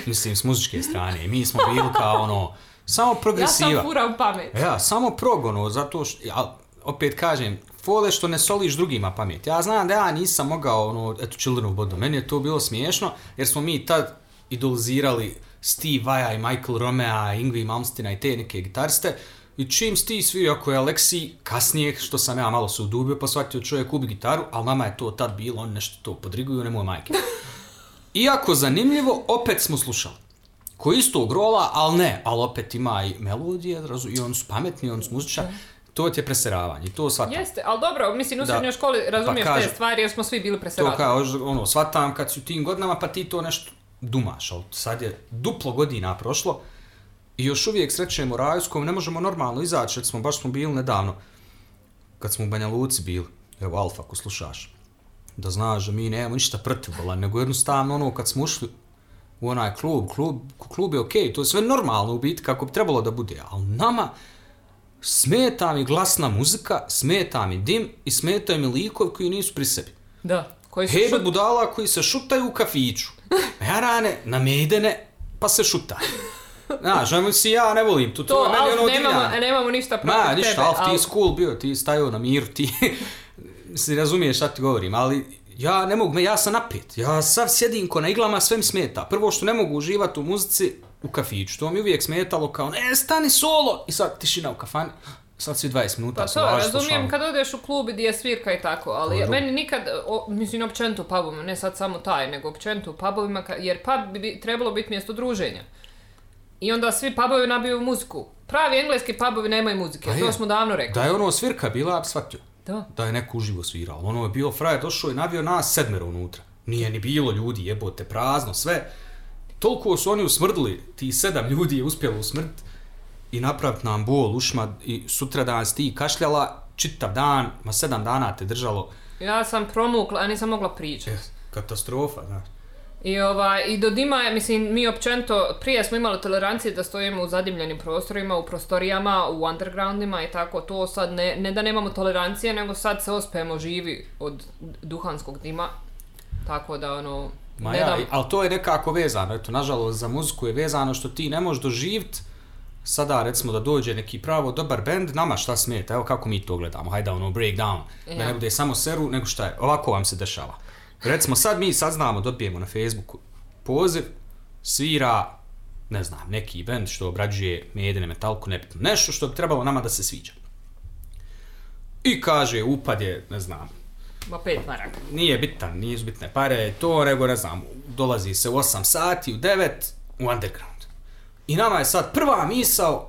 Mislim, s muzičke strane. Mi smo bili kao ono, samo progresiva. Ja sam furao pamet. Ja, samo progono, zato što, ja, opet kažem, fole što ne soliš drugima pamet. Ja znam da ja nisam mogao, ono, eto Children of Bodom, meni je to bilo smiješno, jer smo mi tad idolizirali Steve Vai i Michael Romeo i Yngwie Malmsteena i te neke gitariste. I čim ti svi, ako je Aleksi kasnije, što sam ja malo se udubio, pa shvatio čovjek ubi gitaru, ali nama je to tad bilo, oni nešto to podriguju, ne moje majke. Iako zanimljivo, opet smo slušali. Koji isto grola, ali ne, ali opet ima i melodije, i oni su pametni, oni su muzičari. To ti je preseravanje, to shvatam. Jeste, ali dobro, mislim, u srednjoj školi razumiješ pa kažu, te stvari, jer smo svi bili preseravani. To kao, ono, shvatam kad si u tim godinama, pa ti to nešto dumaš, ali sad je duplo godina prošlo. I još uvijek srećemo raju s kojom ne možemo normalno izaći, jer smo baš smo bili nedavno, kad smo u Banja Luci bili, evo Alfa, ko slušaš, da znaš da mi nemamo ništa protivola, nego jednostavno ono kad smo ušli u onaj klub, klub, klub je okej, okay, to je sve normalno u biti kako bi trebalo da bude, ali nama smeta mi glasna muzika, smeta mi dim i smeta mi likovi koji nisu pri sebi. Da, koji su hebe šut... budala koji se šutaju u kafiću, jarane, namedene, pa se šutaju. Znaš, nemoj si ja, ne volim tu, to, to je meni ono nemamo, divljano. To, nemamo ništa protiv tebe. Ma, ništa, Alf, ti je cool bio, ti stajao na miru, ti si razumiješ šta ti govorim, ali ja ne mogu, ja sam napet, ja sav sjedim ko na iglama, sve mi smeta. Prvo što ne mogu uživati u muzici u kafiću, to mi uvijek smetalo kao, ne, stani solo, i sad tišina u kafani. Sad svi dvadeset minuta. Pa to, razumijem kad odeš u klub gdje je svirka i tako, ali Dobro. Meni nikad, o, mislim općenito u pubovima, ne sad samo taj, nego općenito u pubovima, jer pub bi trebalo biti mjesto druženja. I onda svi pubovi nabiju muziku. Pravi engleski pubovi nemaju muzike, to smo davno rekli. Da je ono svirka bila, ja bi shvatio. Da. Da je neko uživo svirao. Ono je bio frajer, došao i nabio nas sedmero unutra. Nije ni bilo ljudi, jebote, prazno, sve. Toliko su oni usmrdili, ti sedam ljudi je uspjelo usmrditi i napraviti nam bol, ušma i sutra dan si ti kašljala, čitav dan, ma sedam dana te držalo. Ja sam promukla, a nisam mogla pričati. Eh, katastrofa, znaš. I, ovaj, i do dima, mislim, mi općenito, prije smo imali tolerancije da stojimo u zadimljenim prostorima, u prostorijama, u undergroundima i tako to, sad ne, ne da nemamo tolerancije, nego sad se ospemo živi od duhanskog dima, tako da ono... Ma ja, dam... ali to je nekako vezano, eto, nažalost za muziku je vezano što ti ne možeš doživjeti, sada recimo da dođe neki pravo dobar bend, nama šta smeta, evo kako mi to gledamo, hajde ono breakdown, ja. Da ne bude samo seru, nego šta je, ovako vam se dešava. Recimo sad mi saznamo, dobijemo na Facebooku poziv, svira, ne znam, neki bend što obrađuje medene, metalku, nebitno, nešto što bi trebalo nama da se sviđa. I kaže, upad je, ne znam, ba pet maraka. Nije bitan, nisu bitne pare, to nego, ne znam, dolazi se u osam sati, u devet, u underground. I nama je sad prva misao,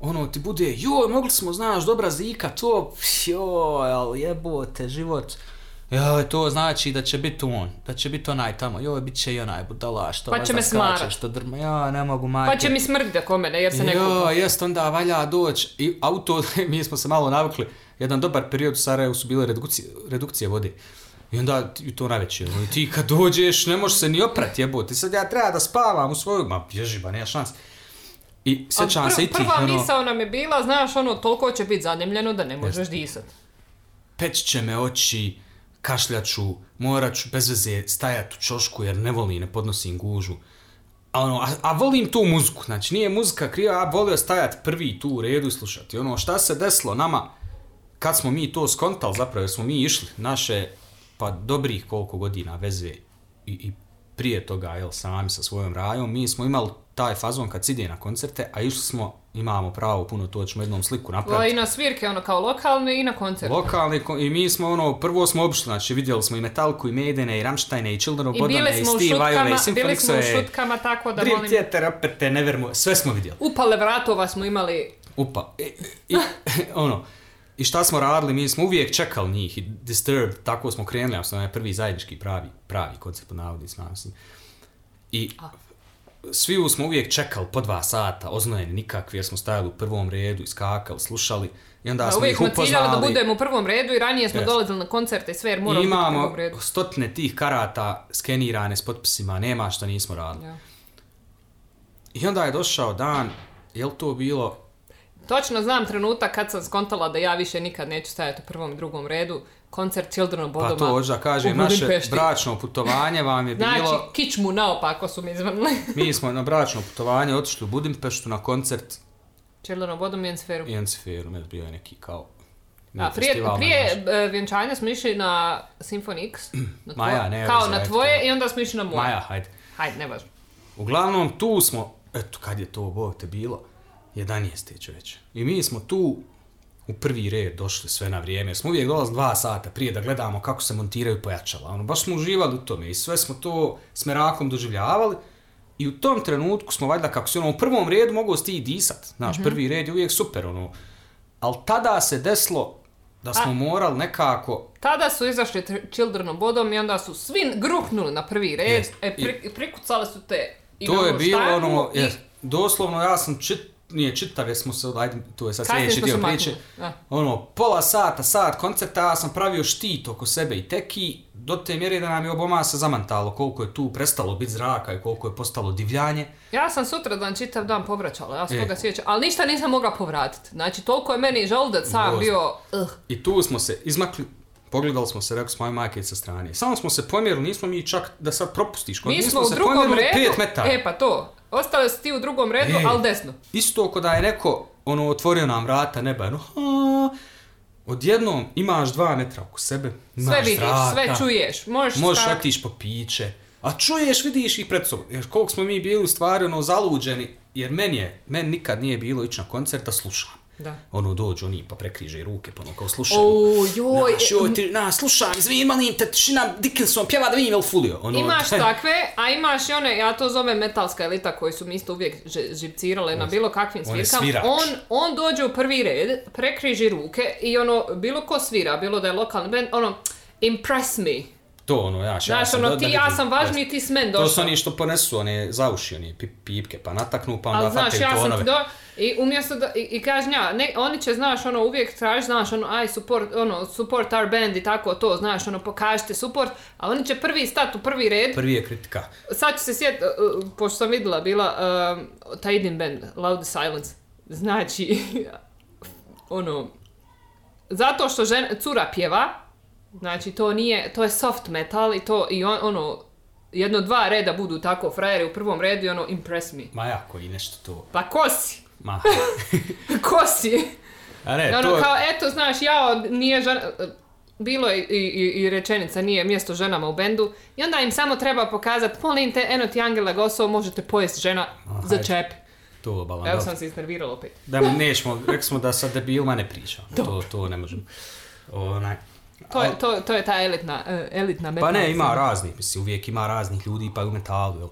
ono ti bude, joj, mogli smo, znaš, dobra zika, to, joj, ali jebote, život... Joj, to znači da će biti on, da će biti onaj tamo, joj, bit će i onaj budala, što pa vaza skače, što drma, joj, ne mogu majke. Pa će mi smrdi oko mene, jer se ne kupa. Joj, jest, onda valja doći, i auto, mi smo se malo navikli, jedan dobar period u Sarajevu su bile redukcije, redukcije vode, i onda to najveće, i ti kad dođeš ne možeš se ni oprati, jeboti, sad ja treba da spavam u svoju, ma bježi, ba, nema šanse. I sjećam se i ti, ono... Prva misao nam je bila, znaš, ono, toliko će biti zanemljeno da ne možeš disati. Peć će me oči, kašljaću, moraću bez veze stajat u čošku jer ne volim, ne podnosim gužu. A, ono, a, a volim tu muziku, znači nije muzika kriva, ja volio stajat prvi tu u redu i slušati. Ono, šta se desilo nama kad smo mi to skontali zapravo, jer smo mi išli naše pa dobrih koliko godina veze i, i prije toga jel, sami sa svojom rajom, mi smo imali taj fazon kad ide na koncerte, a išli smo, imamo pravo puno, to ćemo jednom sliku napraviti. I na svirke, ono kao lokalne i na koncerte. Lokalne, i mi smo ono, prvo smo obišli, znači vidjeli smo i Metalliku, i Maidene, i Rammsteine, i Children of Bodom, i Steve Vai, i Simfonixe, Dream Theater, opete, Nevermore, sve smo vidjeli. Upale vratova smo imali. Upa. I, i, ono, i šta smo radili, mi smo uvijek čekali njih i Disturbed, tako smo krenuli, ono je prvi zajednički pravi, pravi koncert po navodi, mislim. I... A. Svi smo uvijek čekali po dva sata, oznojeni nikakvi jer smo stajali u prvom redu, iskakali, slušali i onda da, smo ih upoznali. Uvijek smo ciljali da budemo u prvom redu i ranije smo yes. dolazili na koncerte i sve jer moramo biti u prvom redu. Imamo stotine tih karata skenirane s potpisima, nema što nismo radili. Ja. I onda je došao dan, je li to bilo... Točno znam trenutak kad sam skontala da ja više nikad neću stajati u prvom i drugom redu. Koncert Children of Bodoma. Pa to hoću da kažem, naše bračno putovanje vam je bilo... Znači, kičmu naopako su mi izvrnili. Mi smo na bračno putovanje otišli u Budimpeštu na koncert... Children of Bodom i Enziferum. I Enziferum, jer bio je neki kao... A, prije prije uh, vjenčanja smo išli na Symphony X, na tvoje, Maja, ne, kao ne, na tvoje, i onda smo išli na moje. Maja, hajde. Hajde, ne važno. Uglavnom, tu smo, eto, kad je to, bog te bilo, jedanaest ću već. I mi smo tu u prvi red došli sve na vrijeme. Smo uvijek dolazili dva sata prije da gledamo kako se montiraju pojačala. Ono, baš smo uživali u tome i sve smo to s merakom doživljavali. I u tom trenutku smo valjda, kako si ono, u prvom redu mogao si ti disat. Znaš, mm-hmm. prvi red je uvijek super, ono. Ali tada se desilo da smo A, morali nekako... Tada su izašli Children of Bodom i onda su svi gruhnuli na prvi red, yes. e, pri, prikucali su te igranu štajnu. To je bilo ono, i... yes. doslovno ja sam čit... Nije čitav, jer smo se, ajde, tu je sad sljedeći dio priče. Ono, pola sata, sat koncerta, ja sam pravio štit oko sebe i teki, do te mjere da nam je oboma se zamantalo koliko je tu prestalo biti zraka i koliko je postalo divljanje. Ja sam sutra dan čitav dan povraćala, ja sam e. toga sjećam, ali ništa nisam mogla povratiti. Znači, toliko je meni želudac sam Boz. bio... Uh. I tu smo se izmakli, pogledali smo se, rekao s mojim majke sa strane. Samo smo se pomjerili, nismo mi čak da sad propustiš. Mi smo u drugom redu, e pa to... Ostale si ti u drugom redu, e, ali desno. Isto ko da je neko, ono, otvorio nam vrata neba, no, a, odjednom imaš dva metra oko sebe, imaš sve vidiš, vrata, sve čuješ, možeš, možeš stak... otiš po piće, a čuješ, vidiš i pred sobom. Jer koliko smo mi bili u stvari, ono, zaluđeni, jer meni je, meni nikad nije bilo ići na koncert da slušam. Da. Ono, dođu oni pa prekriže ruke, pa ono kao slušaju. O, joj. Naš, joj, ti, na, slušam, izvim, malim te, tišina, Dickinson, pjeva da vidim El Fulio. Ono, imaš te... takve, a imaš i one, ja to zovem metalska elita, koji su mi isto uvijek žipcirale na bilo kakvim svirkama. On, on, on dođe u prvi red, prekriži ruke i ono, bilo ko svira, bilo da je lokalni band, ono, impress me. To ono, ja, znaš, ja sam... Znaš, ono, ti, da, da, ja sam važniji, ti s men došao. To su oni što ponesu, one zauši, one pip, pipke, pa nataknu, pa onda znaš, ja tonove. Do... I umjesto da... I, i kažem ja, ne, oni će, znaš, ono, uvijek traži, znaš, ono, aj, support, ono, support our band i tako to, znaš, ono, pokažite support, a oni će prvi stat u prvi red. Prvi je kritika. Sad ću se sjetiti, uh, pošto sam vidjela, bila uh, Taidin band, Loud Silence. Znači, ono... Zato što žena, cura pjeva, znači to nije, to je soft metal i to i on, ono, jedno dva reda budu tako frajeri u prvom redu i ono impress me. Ma jako i nešto to. Pa ko si? Ma. Ko si? A ne, ono to... kao eto znaš ja nije žena, bilo i, i, i rečenica nije mjesto ženama u bendu i onda im samo treba pokazati molim te eno ti Angela Gossow možete pojesti žena aha, za čep. To balan. Evo sam se iznervirala opet. Da nećemo, rekli smo da sa debilima ne pričamo. To, to ne možemo. Onaj. To je, to, to je ta elitna, elitna metal. Pa ne, ima raznih, mislim, uvijek ima raznih ljudi pa i u metalu, jel?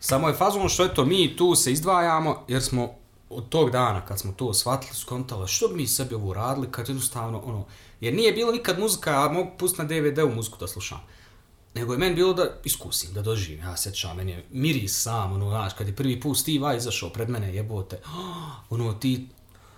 Samo je fazom što eto, mi tu se izdvajamo jer smo od tog dana kad smo to shvatili, skontali, što bi mi sebi ovo radili kad jednostavno, ono, jer nije bilo nikad muzika, ja mogu pustiti na D V D-u muziku da slušam. Nego je meni bilo da iskusim, da doživim, ja sjećam, meni je miris sam, ono, znaš, kad je prvi put Steve Vai izašao pred mene, jebote, ono, ti...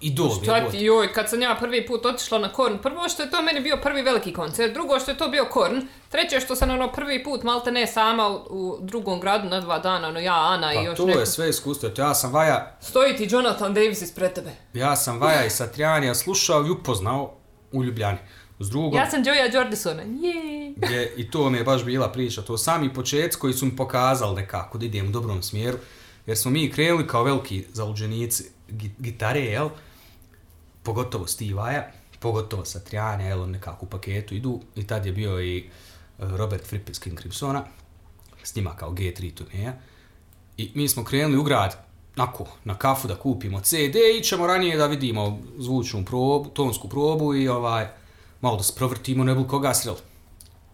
I dobi, šta ti, joj, kad sam ja prvi put otišla na Korn, prvo što je to meni bio prvi veliki koncert, drugo što je to bio Korn, treće što sam ono prvi put malte ne sama u, u drugom gradu na dva dana, ono ja, Ana pa i još neko. Pa to je sve iskustvo, ja sam Vaja... Stoji ti Jonathan Davis ispred tebe. Ja sam Vaja i Satrijanija slušao i upoznao u Ljubljani. S drugom, ja sam Joja Jordisona, jeee. Yeah. I to mi je baš bila priča, to sami početci koji su mi pokazali nekako da idem u dobrom smjeru, jer smo mi krenuli kao veliki zaluđenici gitare, jel? Pogotovo Steve-a, pogotovo Satriane, jel, nekako u paketu idu. I tad je bio i Robert Fripp iz King Crimsona, s njima kao G tri turneja. I mi smo krenuli u grad, nako, na kafu da kupimo C D i ćemo ranije da vidimo zvučnu probu, tonsku probu i ovaj, malo da se provrtimo, ne bi koga sreli.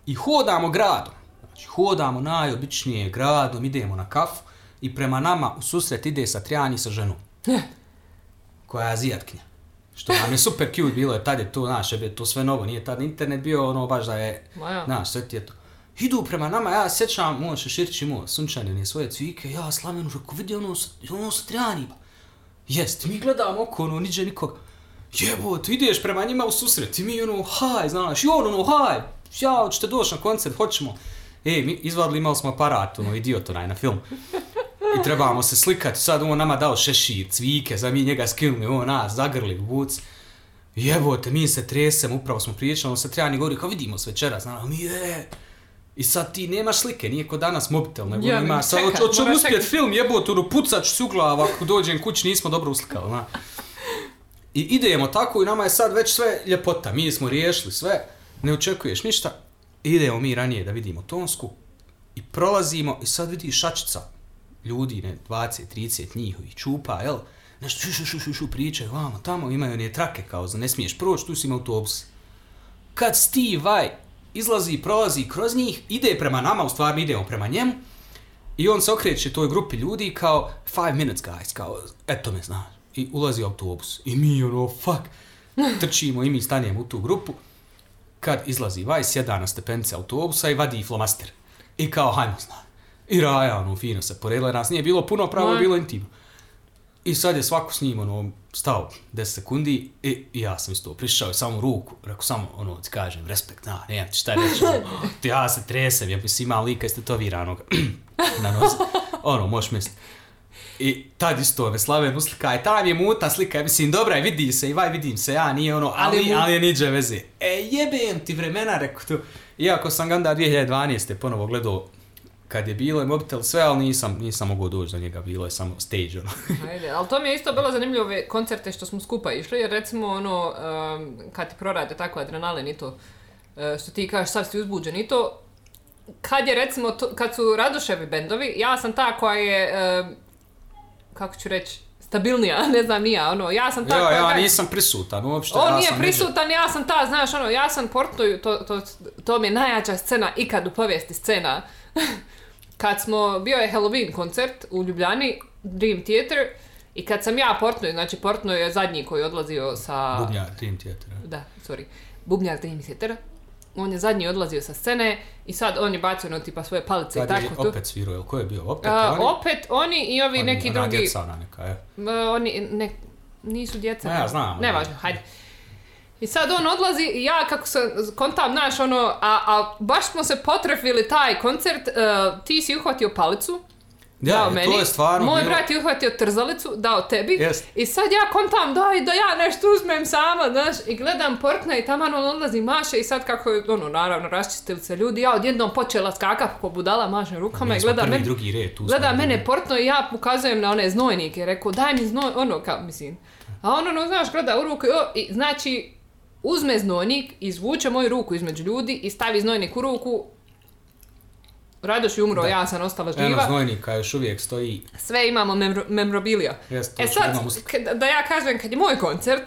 I hodamo gradom, znači hodamo najobičnije gradom, idemo na kafu i prema nama u susret ide Satriani sa ženom, koja je Azijatkinja. Što nam je super cute bilo, je tad je to, znaš, je to sve novo, nije tad internet bio, ono, baš da je, znaš, sve ti je to. Idu prema nama, ja sjećam, ono, Šeširić imao sunčanine svoje cvike, ja Slavenu, rekao, vidi ono, ono Satrijani, ba. Jest, mi gledamo oko, ono, niđe nikog. Jebot, ideš prema njima u susret, i mi, ono, haj, znaš, i on, ono, haj, ja, hoćete doći na koncert, hoćemo. E, mi izvadili, imali smo aparat, ono, idiot, onaj, na film. I trebamo se slikati, sad on nama dao šešir, cvike, za mi njega skinuli, on nas zagrli, buc. Jebote, mi se tresemo, upravo smo pričali, on se treba ni govori, kao vidimo se večera, znamo, mi je. I sad ti nemaš slike, nije ko danas mobitel, nego ja, imaš, sad hoću uspjeti film, jebote, ono, pucat ću se u glavu, ako dođem kući, nismo dobro uslikali, na. I idemo tako i nama je sad već sve ljepota, mi smo riješili sve, ne očekuješ ništa, idemo mi ranije da vidimo tonsku i prolazimo i sad vidi šačica. ljudi, ne, dvadeset trideset njihovih čupa, jel, nešto šu, šu, šu, šu, šu pričaju, vamo, tamo imaju one trake kao, ne smiješ proći, tu si im autobus. Kad Steve Vai izlazi, prolazi kroz njih, ide prema nama, u stvari idemo prema njemu, i on se okreće toj grupi ljudi kao, five minutes guys, kao, eto me znaš, i ulazi u autobus, i mi ono, fuck, trčimo i mi stanemo u tu grupu. Kad izlazi Vai, sjeda na stepence autobusa i vadi flomaster. I kao, hajmo zna. I Raja, ono, fino se poredila, nas nije bilo puno, pravo je bilo intimno. I sad je svako s njim, ono, stao deset sekundi i, i ja sam isto prišao i samo ruku, rekao samo, ono, ti kažem, respekt, na, nemam ti šta reći, ono, ja se tresem, ja mislim, imam lika istetoviranog na nozi, ono, možeš misliti. I tad isto me Slaven uslika i tam je mutna slika, mislim, dobra, vidi se i Vaj, vidim se, ja, nije ono, ali, ali, mu... ali je niđe veze. E, jebem ti vremena, rekao tu. Iako sam ga onda dvije hiljade dvanaeste ponovo gledao kad je bilo i mobitel sve, ali nisam, nisam mogao doći do njega, bilo je samo stage, ono. Ajde, ali to mi je isto bilo zanimljivo ove koncerte što smo skupa išli, jer recimo, ono, um, kad ti prorade tako adrenalin i to, uh, što ti kažeš, sad si uzbuđen i to, kad je recimo, to, kad su Radoševi bendovi, ja sam ta koja je... Um, kako ću reći, stabilnija, ne znam, nija, ono, ja sam ta... Jo, koja, ja nisam prisutan, uopšte, on ja nije sam prisutan, neđe... ja sam ta, znaš, ono, ja sam Portnoy, to, to, to mi je najjača scena ikad u povijesti scena. Kad smo, bio je Halloween koncert u Ljubljani, Dream Theater, i kad sam ja Portnoy, znači Portnoy je zadnji koji je odlazio sa... Bubnjar Dream Theater. Da, sorry, Bubnjar Dream Theater. On je zadnji odlazio sa scene i sad on je bacio ono tipa svoje palice sad i tako tu. Sad je opet svirao, ko je bio? Opet, A, oni? opet oni i ovi oni, neki ona drugi... Ona djeca, ona neka, je. Oni ne, nisu djeca. Ne, ja znam. Nevažno, hajde. I sad on odlazi i ja kako sam kontam, naš ono, a, a baš smo se potrefili taj koncert, uh, ti si uhvatio palicu. Ja, meni. To je stvarno... Moj brat je uhvatio trzalicu, dao tebi. Yes. I sad ja kontam, daj, da ja nešto uzmem sama, znaš, i gledam Portna i taman on odlazi maše i sad kako je, ono, naravno, raščistili se ljudi, ja odjednom počela skakati po budala mašem rukama i gleda, men, red, gleda mene Portno i ja pokazujem na one znojnike, rekao, daj mi znoj, ono, kao, mislim. A on, ono, znaš, gleda u ruku i, i znači, uzme znojnik, izvuče moju ruku između ljudi i stavi znojnik u ruku. Radoš je umro, da. Ja sam ostala živa. Eno znojnika još uvijek stoji. Sve imamo memro- memorabilija. Yes, e sad, k- da ja kažem, kad je moj koncert,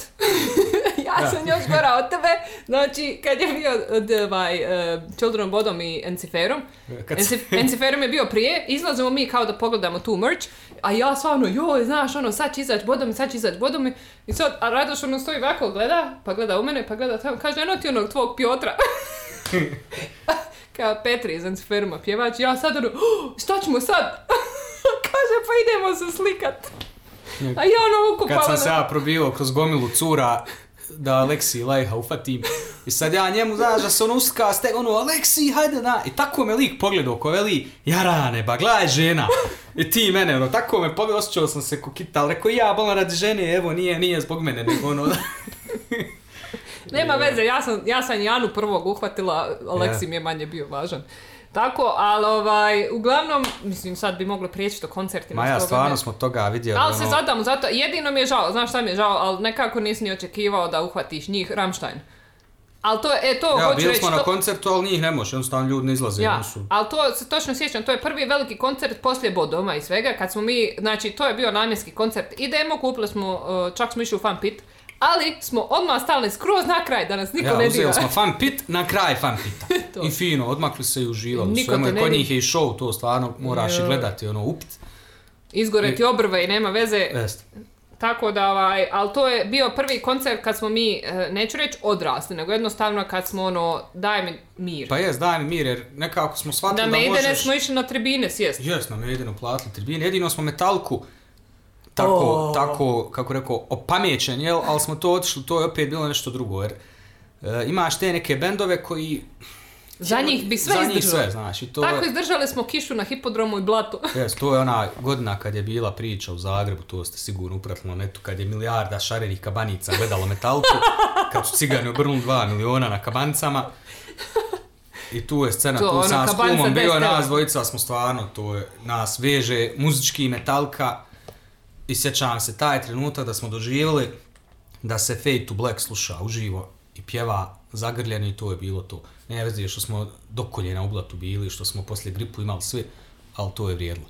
ja da. sam još gora od tebe, znači kad je bio d- by, uh, Children of Bodom i Enziferum, Encif- Enziferum je bio prije, izlazimo mi kao da pogledamo tu merch, a ja stvarno, joj, znaš, ono, sad će izaći Bodom i sad će izaći Bodom i, i sad, a Radoš ono stoji ovako, gleda, pa gleda u mene, pa gleda tamo, kaže, eno ti onog tvog Piotra. Kao Petri iz Enziferuma pjevač, ja sad ono, oh, šta ćemo sad? Kaže, pa idemo se slikat. A ja ono ukupala... Kad sam se ja probio kroz gomilu cura da Aleksi Lajha ufatim, i sad ja njemu, znaš, da se ono uska, steg, ono, Aleksi, hajde, na, i tako me lik pogledao, ko veli, jarane, ba, gledaj žena. I ti mene, ono, tako me pogledao, osjećao sam se kokita, ali rekao, ja, bolam radi žene, evo, nije, nije zbog mene, nego ono... Nema veze, ja sam, ja sam Janu prvog uhvatila, Aleksi yeah. mi je manje bio važan. Tako, ali ovaj, uglavnom, mislim sad bi mogli prijeći do koncertima. Ma ja, stvarno ne... smo toga vidjeli. Ali ono... se zadam, zato, jedino mi je žao, znaš šta mi je žao, ali nekako nisi ni očekivao da uhvatiš njih, Rammstein. Ali to, e, to ja, hoću reći... Ja, bili smo to... na koncertu, ali njih ne može, jednostavno ljudi ne izlaze. Ja, su... ali to se točno sjećam, to je prvi veliki koncert poslije Bodoma i svega, kad smo mi, znači to je bio namjenski koncert, idemo, kupili smo, čak smo išli u fan pit, ali smo odmah stali skroz na kraj da nas niko ja, ne dira. Ja, uzeli smo fan pit na kraj fan pita. I fino, odmakli se i uživali. Kod njih je i show, to stvarno moraš i gledati, ono, upit. Izgore ti obrve i nema veze. Vest. Tako da, ovaj, ali to je bio prvi koncert kad smo mi, neću reći odrasli, nego jednostavno kad smo, ono, daj mi mir. Pa jes, daj mi mir, jer nekako smo shvatili da, da možeš... Na Maidene smo išli na tribine, sjest. Jes, na Maidenu platili tribine, jedino smo Metallicu tako, oh. tako, kako rekao, opamećen, jel, ali smo to otišli, to je opet bilo nešto drugo, jer e, imaš te neke bendove koji... Za njih bi sve za izdržali. Njih sve, znaš, i to... Tako izdržali smo kišu na hipodromu i blatu. Jes, to je ona godina kad je bila priča u Zagrebu, to ste sigurno upratili na netu, kad je milijarda šarenih kabanica gledalo Metalku, kad su cigani obrnuli dva miliona na kabanicama. I tu je scena, to, tu sam s kumom bio, nas dvojica smo stvarno, to je, nas veže muzički Metalka. I sjećam se taj trenutak da smo doživjeli da se Fade to Black sluša uživo i pjeva zagrljeno i to je bilo to. Ne vezi što smo do koljena u blatu bili, što smo poslije gripu imali svi, ali to je vrijedilo.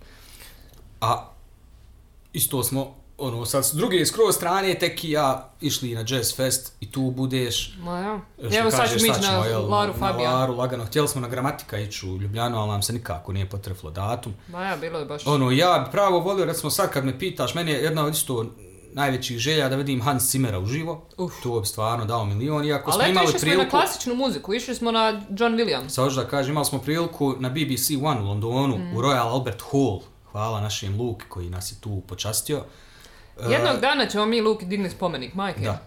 A isto smo, ono, sad s druge skroz strane, tek i ja išli na Jazz Fest i tu budeš. Ma ja. Evo sad ćemo ići na Laru Fabija. Na Laru, lagano. Htjeli smo na Gramatika ići u Ljubljanu, ali nam se nikako nije potrefilo datum. Ma ja, bilo je baš. Ono, ja pravo volio, recimo sad kad me pitaš, meni je jedna od isto najvećih želja da vidim Hans Zimmera uživo. Uf. To bi stvarno dao milion. Iako ali eto, išli priliku... smo na klasičnu muziku, išli smo na John Williams. Sad još da kažem, imali smo priliku na B B C One u Londonu, mm. u Royal Albert Hall. Hvala našem Luki koji nas je tu počastio. Jednog dana ćemo mi Luki digni spomenik, majke. Da.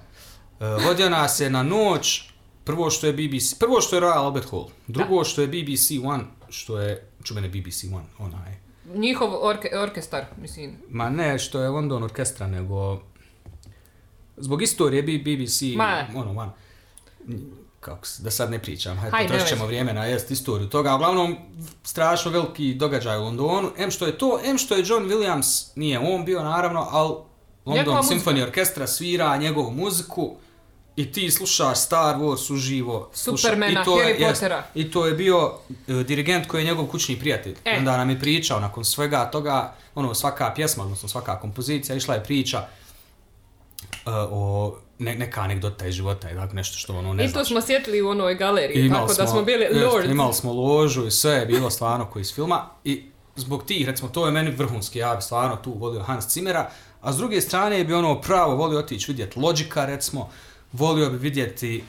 Vodio nas je na noć, prvo što je B B C, prvo što je Royal Albert Hall, drugo da. Što je B B C One, što je, čuvene B B C One, ona je. Njihov orke, orkestar, mislim. Ma ne, što je London orkestra, nego zbog istorije B B C Ma. Ono One. Kako, da sad ne pričam, hajde, hajde potrošit ćemo vrijeme na jest istoriju toga. Uglavnom, strašno veliki događaj u Londonu. Em što je to, em što je John Williams, nije on bio naravno, ali London Symphony Orchestra svira njegovu muziku i ti slušaš Star Wars uživo. Supermana, Harry Pottera. I to je bio e, dirigent koji je njegov kućni prijatelj. E. Onda nam je pričao nakon svega toga, ono, svaka pjesma, odnosno svaka kompozicija, išla je priča e, o... Ne, neka anegdota iz života i tako nešto što ono ne znaš. Isto smo sjetili u onoj galeriji, imali tako smo, da smo bili lords. Imali smo ložu i sve je bilo stvarno koji iz filma i zbog tih, recimo, to je meni vrhunski, ja bi stvarno tu volio Hans Zimmera, a s druge strane bi ono pravo volio otići vidjeti Logica, recimo, volio bi vidjeti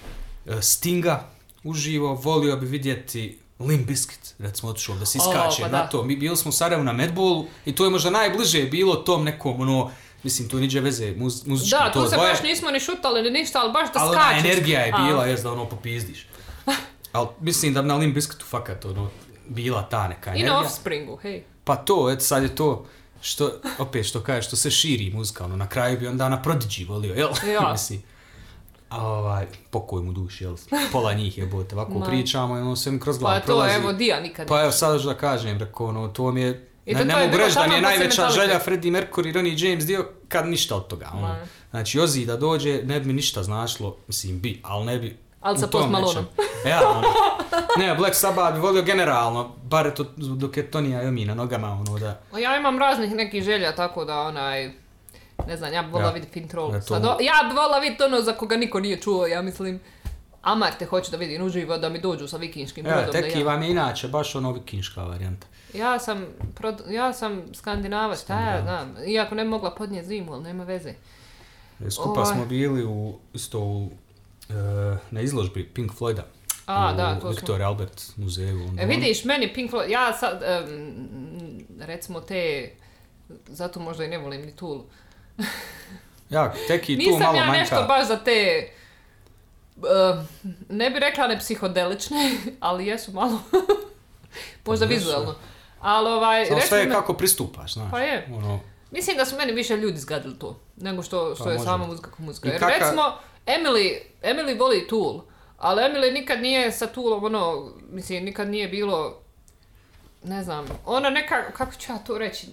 Stinga uživo, volio bi vidjeti Limp Bizkit, recimo, otišao da se iskače o, pa na da. To. Mi bili smo u Sarajevu na Medballu i to je možda najbliže bilo tom nekom, ono, mislim, tu niđe veze muz, muzički. Da, tu se dvoje. Baš nismo ni šutali ni ništa, ali baš da ali skačeš. Ali ona energija je bila, jes da ono popizdiš. Ali mislim da na Limp Bizkitu fakat ono, bila ta neka energija. I na Offspringu, hej. Pa to, et, sad je to, što, opet što kaže, što se širi muzika, ono, na kraju bi onda na Prodigy volio, jel? Ja. Mislim, a ovaj, pokoj mu duši, jel? Pola njih je, bote, ovako Ma. Pričamo, ono, sve mi kroz glavu pa prolazi. Pa to, evo, Dija nikad. Pa evo, sad još da kažem, reko, ono, to mi je... I ne, ne mogu reći da mi je najveća želja Freddie Mercury, Ronnie James dio, kad ništa od toga. Ono. Znači, Ozzy da dođe, ne bi mi ništa značilo, mislim bi, ali ne bi... Ali sa Post Malonom. E, ono. Ne, Black Sabbath bi volio generalno, bare to, dok je Tonija Jomi na nogama, ono da... Ja imam raznih nekih želja, tako da onaj... Ne znam, ja bi volila ja, vidjeti Fintroll. Ja, to... ja bi volila vidjeti ono za koga niko nije čuo, ja mislim... Amarte hoću da vidim uživo, da mi dođu sa vikinškim brodom. Ja, teki ja... vam je inače, baš ono vikinška varijanta. Ja sam, pro... ja sam skandinavac, šta ja znam, iako ne mogla podnijeti zimu, ali nema veze. Skupa Ovo... smo bili u, isto u, e, na izložbi Pink Floyda. A, u da, to Victor smo. Albert muzeju. E, vidiš, meni Pink Floyd, ja sad, e, recimo te, zato možda i ne volim ni Tool. Ja, teki tu malo manjka. Nisam ja nešto manjka. Baš za te... Uh, ne bi rekla ne psihodelične, ali jesu malo, možda jesu. Vizualno. Ali ovaj... Samo sve je me... kako pristupaš, znaš. Pa je. Ono... Mislim da su meni više ljudi zgadili to, nego što, što pa, je možda. Sama muzika kao muzika. Jer kaka... recimo, Emily, Emily voli Tool, ali Emily nikad nije sa Toolom, ono, mislim, nikad nije bilo, ne znam, ona neka, kako ću ja to reći,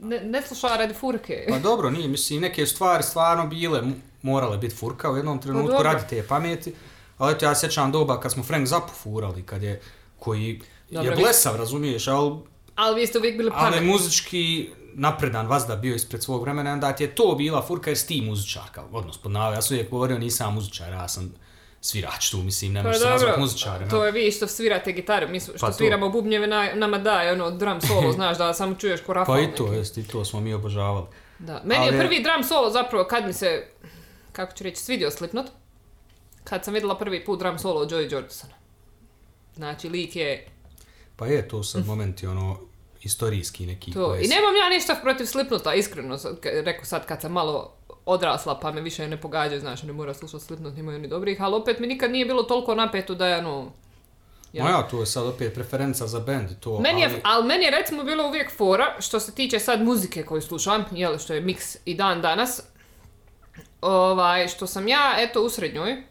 ne, ne slušala radi furke. Pa dobro, nije, mislim, neke stvari stvarno bile... morale biti furka u jednom trenutku, pa radi te pameti, ali eto ja sjećam doba kad smo Frank Zappu furali, kad je, koji Dobre, je blesav, vi... razumiješ, ali... Ali vi ste uvijek bili pametni. Ali muzički napredan vazda bio ispred svog vremena, onda ti je to bila furka jer si ti muzičarka, odnos pod nave, ja sam uvijek govorio nisam muzičar, ja sam svirač tu, mislim, ne možeš pa se nazvati muzičarem. To je vi što svirate gitaru, mi što pa sviramo to. Bubnjeve, na, nama daje ono drum solo, znaš, da samo čuješ ko rafal. Pa i to, jest, i to smo mi obožavali. Da, meni ali... je prvi drum solo zapravo kad mi se... kako ću reći, svidio Slipknot, kad sam vidjela prvi put drum solo od Joey Jordisona. Znači, lik je... Pa je, to sad momenti, ono, istorijski neki... To. I nemam ja ništa protiv Slipknota, iskreno, rekao sad kad sam malo odrasla, pa me više ne pogađaju, znaš, ne mora slušati Slipknot, imaju ni dobrih, ali opet mi nikad nije bilo toliko napeto da je, ono... Ja. No ja, to je sad opet preferenca za bend, to... Meni je, ali... ali meni je, recimo, bilo uvijek fora, što se tiče sad muzike koju slušam, jel, što je mix i dan danas, ovaj, što sam ja, eto, u srednjoj,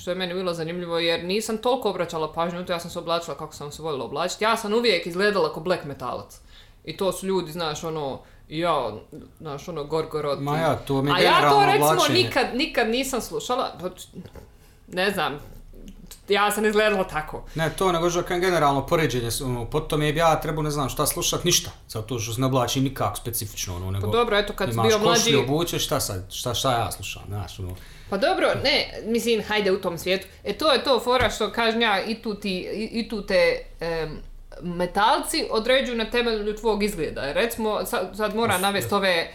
što je meni bilo zanimljivo, jer nisam toliko obraćala pažnju, to ja sam se oblačila kako sam se voljela oblačiti, ja sam uvijek izgledala kao black metalac. I to su ljudi, znaš, ono, ja, znaš, ono, Gorgorate. Ma ja, to mi je generalno oblačenje. A ja to, recimo, nikad, nikad nisam slušala, ne znam, ja sam izgledala tako. Ne, to nego je generalno poređenje, ono, potom je ja trebao ne znam šta slušat, ništa, zato što se ne oblači nikako specifično, ono, nego pa dobro, eto, kad imaš bio mlađi... košlju obuće, šta sad, šta, šta ja slušam, znaš, ono. Pa dobro, ne, mislim, hajde u tom svijetu, e to je to fora što kažem ja, i tu, ti, i, i tu te... Um, metalci određuju na temelju tvog izgleda. Recimo, sad, sad mora navesti ove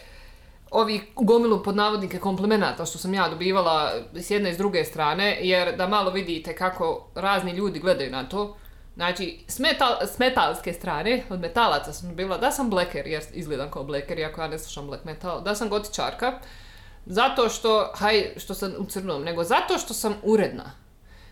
ovi gomilu pod navodnike komplimenata što sam ja dobivala s jedne i s druge strane, jer da malo vidite kako razni ljudi gledaju na to. Znači, s, metal, s metalske strane, od metalaca sam dobila da sam bleker, jer izgledam kao bleker, iako ja ne slušam black metal, da sam gotičarka, zato što, haj, što sam u crnom, nego zato što sam uredna.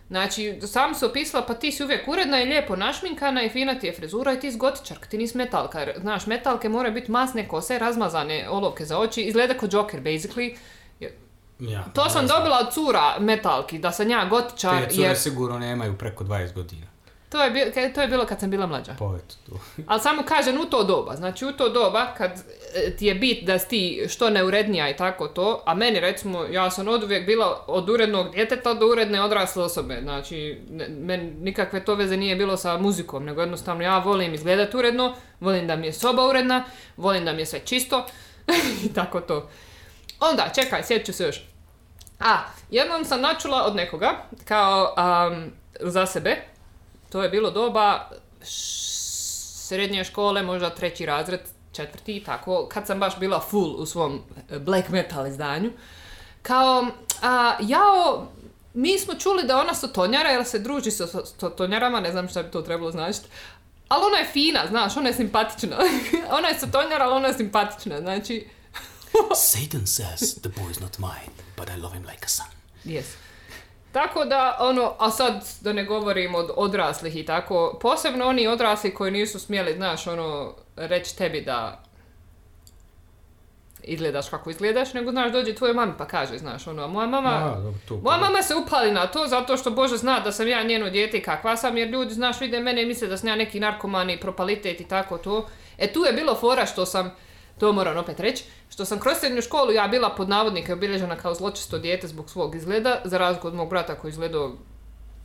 Znači, sam se opisala, pa ti si uvijek uredna i lijepo našminkana i fina ti je frizura i ti si gotičark, ti nisi metalka. Znaš, metalke moraju biti masne kose, razmazane olovke za oči, izgleda kao Joker, basically. Ja, to sam razma. Dobila od cura metalki, da sam ja gotičar. Te cure jer... sigurno nemaju preko dvadeset godina. To je, bil, to je bilo kad sam bila mlađa. Ali samo kažem, u to doba. Znači, u to doba kad ti je bit da si ti što neurednija i tako to, a meni recimo, ja sam od uvijek bila od urednog djeteta do uredne odrasle osobe. Znači, ne, meni nikakve to veze nije bilo sa muzikom, nego jednostavno ja volim izgledati uredno, volim da mi je soba uredna, volim da mi je sve čisto i tako to. Onda, čekaj, sjetit ću se još. A, jednom sam načula od nekoga, kao um, za sebe, to je bilo doba srednje škole, možda treći razred, četvrti i tako, kad sam baš bila full u svom black metal izdanju. Kao, a, jao, mi smo čuli da ona sotonjara, jer se druži sa sotonjarama, ne znam šta bi to trebalo značiti, ali ona je fina, znaš, ona je simpatična. Ona je sotonjara, ali ona je simpatična, znači... Satan says the boy is not mine, but I love him like a son. Yes. Tako da, ono, a sad da ne govorim od odraslih i tako, posebno oni odrasli koji nisu smjeli, znaš, ono, reći tebi da izgledaš kako izgledaš, nego, znaš, dođe tvoje mami pa kaže, znaš, ono, a moja mama, a, tu, moja mama se upali na to zato što, Bože, zna da sam ja njeno dijete i kakva sam, jer ljudi, znaš, vide mene i misle da sam ja neki narkoman i propalitet i tako to. E, tu je bilo fora što sam, to moram opet reći, što sam kroz srednju školu ja bila pod navodnike obilježena kao zločesto dijete zbog svog izgleda, za razliku od mog brata koji izgledao,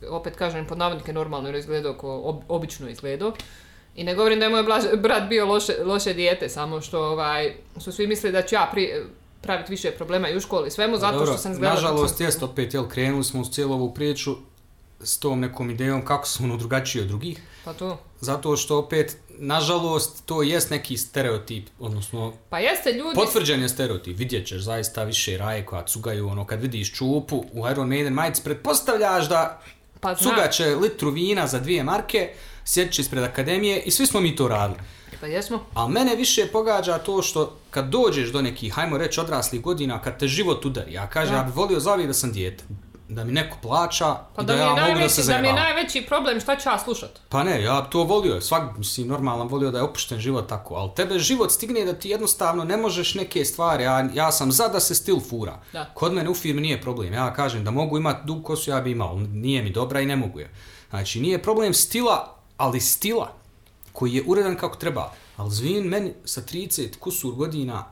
opet kažem pod navodnike normalno, jer izgledao ko ob, obično izgledao. I ne govorim da je moj blaž, brat bio loše, loše dijete, samo što ovaj, su svi mislili da ću ja pri, praviti više problema i u školi svemu, zato Dobro, što sam izgledala... Nažalost, sam... jest opet, jel, krenuli smo u cijelu ovu priču s tom nekom idejom kako smo ono drugačiji od drugih. Pa to. Zato što opet, nažalost, to jest neki stereotip, odnosno... Pa jeste ljudi... Potvrđen je stereotip, vidjet ćeš zaista više raje koja cugaju, ono, kad vidiš čupu u Iron Maiden majici, pretpostavljaš da pa cugaće litru vina za dvije marke, sjeći ispred akademije i svi smo mi to radili. Pa jesmo. A mene više pogađa to što kad dođeš do nekih, hajmo reći, odraslih godina, kad te život udari, a kaže, ja, ja bih volio zavijek da sam dijete, da mi neko plaća pa i da, da ja najveći, mogu da se zajebavam. Da mi je najveći problem šta ću ja slušat. Pa ne, ja to volio, svak, mislim, normalno volio da je opušten život tako, ali tebe život stigne da ti jednostavno ne možeš neke stvari, ja, ja sam za da se stil fura. Da. Kod mene u firmi nije problem, ja kažem da mogu imati dug kosu, ja bi imao, nije mi dobra i ne mogu je. Znači, nije problem stila, ali stila koji je uredan kako treba. Ali zvin meni sa trideset kusur godina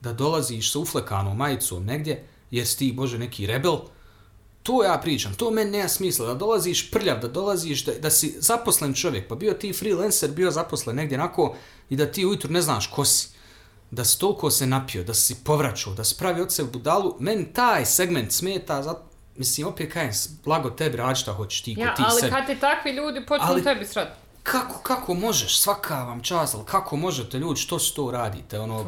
da dolaziš sa uflekanom majicom negdje, jer si ti, Bože, neki rebel, to ja pričam, to meni nema smisla, da dolaziš prljav, da dolaziš, da, da si zaposlen čovjek, pa bio ti freelancer, bio zaposlen negdje onako i da ti ujutru ne znaš ko si, da si toliko se napio, da si povraćao, da si pravi od sebe budalu, meni taj segment smeta, zato, mislim, opet kajem, blago tebi, rađi šta hoćeš ti, ja, ko ti sebi. Ja, ali sebi. Kad ti takvi ljudi počnu ali, tebi srati. Kako, kako možeš, svaka vam čast, ali kako možete ljudi, što se to radite, ono,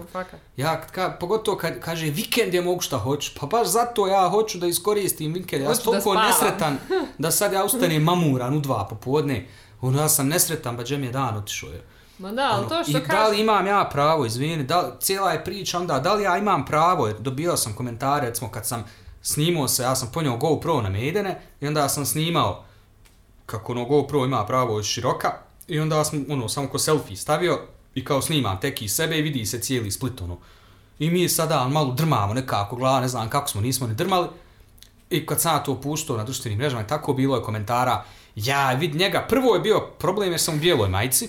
ja, ka, pogotovo kad kaže, vikend je mogu šta hoću, pa baš zato ja hoću da iskoristim vikend, ja sam toliko nesretan, da sad ja ustanem mamuran u dva popodne, ono, ja sam nesretan, ba džem je dan otišao, je. Ma da, ali ono, to što kažem... I da li imam ja pravo, izvini, da, cijela je priča, onda, da li ja imam pravo, jer dobio sam komentare, recimo, kad sam snimao se, ja sam ponio GoPro na Maidene, i onda sam snimao, kako ono, GoPro ima pravo široka, i onda sam, ono, samo ko selfie stavio i kao snimam teki iz sebe i vidi se cijeli Split, ono. I mi sada malo drmamo nekako, glava, ne znam kako smo, nismo ni drmali. I kad sam to puštao na društvenim mrežama, tako bilo je komentara, ja, vidi njega, prvo je bio problem jer sam u bijeloj majici.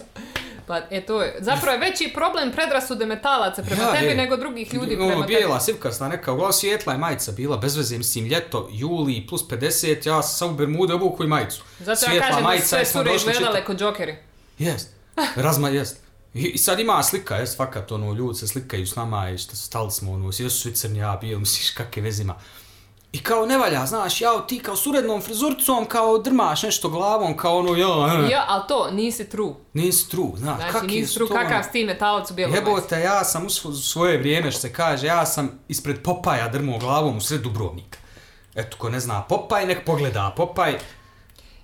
Pa eto, zapravo je veći problem predrasude metalaca prema ja, tebi je. nego drugih ljudi prema ono, bijela, tebi. Bijela, sivkasna neka, ovo svijetla je majica bila, bez veze, mislim, ljeto, juli, plus pedeset, ja sam u Bermude obuku i majicu. Zato svijetla, ja kažem majica, sve sure izgledale ko džokeri. Jest, razma jest. I, i sad ima slika, jest, fakat, ono, ljudi se slikaju s nama i šta, stali smo, ono, jesu svi crni, ja, bijel, misliš, kakve vezima. I kao ne valja, znaš, jao ti kao s urednom frizurcom, kao drmaš nešto glavom, kao ono jao. Ja, ali to nisi true. Nisi true, znaš, znači, kak nisi true, kakav si ti metalac u bijelom majici. Jebote, ja sam u svoje vrijeme, što se kaže, ja sam ispred Popaja drmao glavom u sred Dubrovnika. Eto, ko ne zna Popaj, nek pogleda Popaj.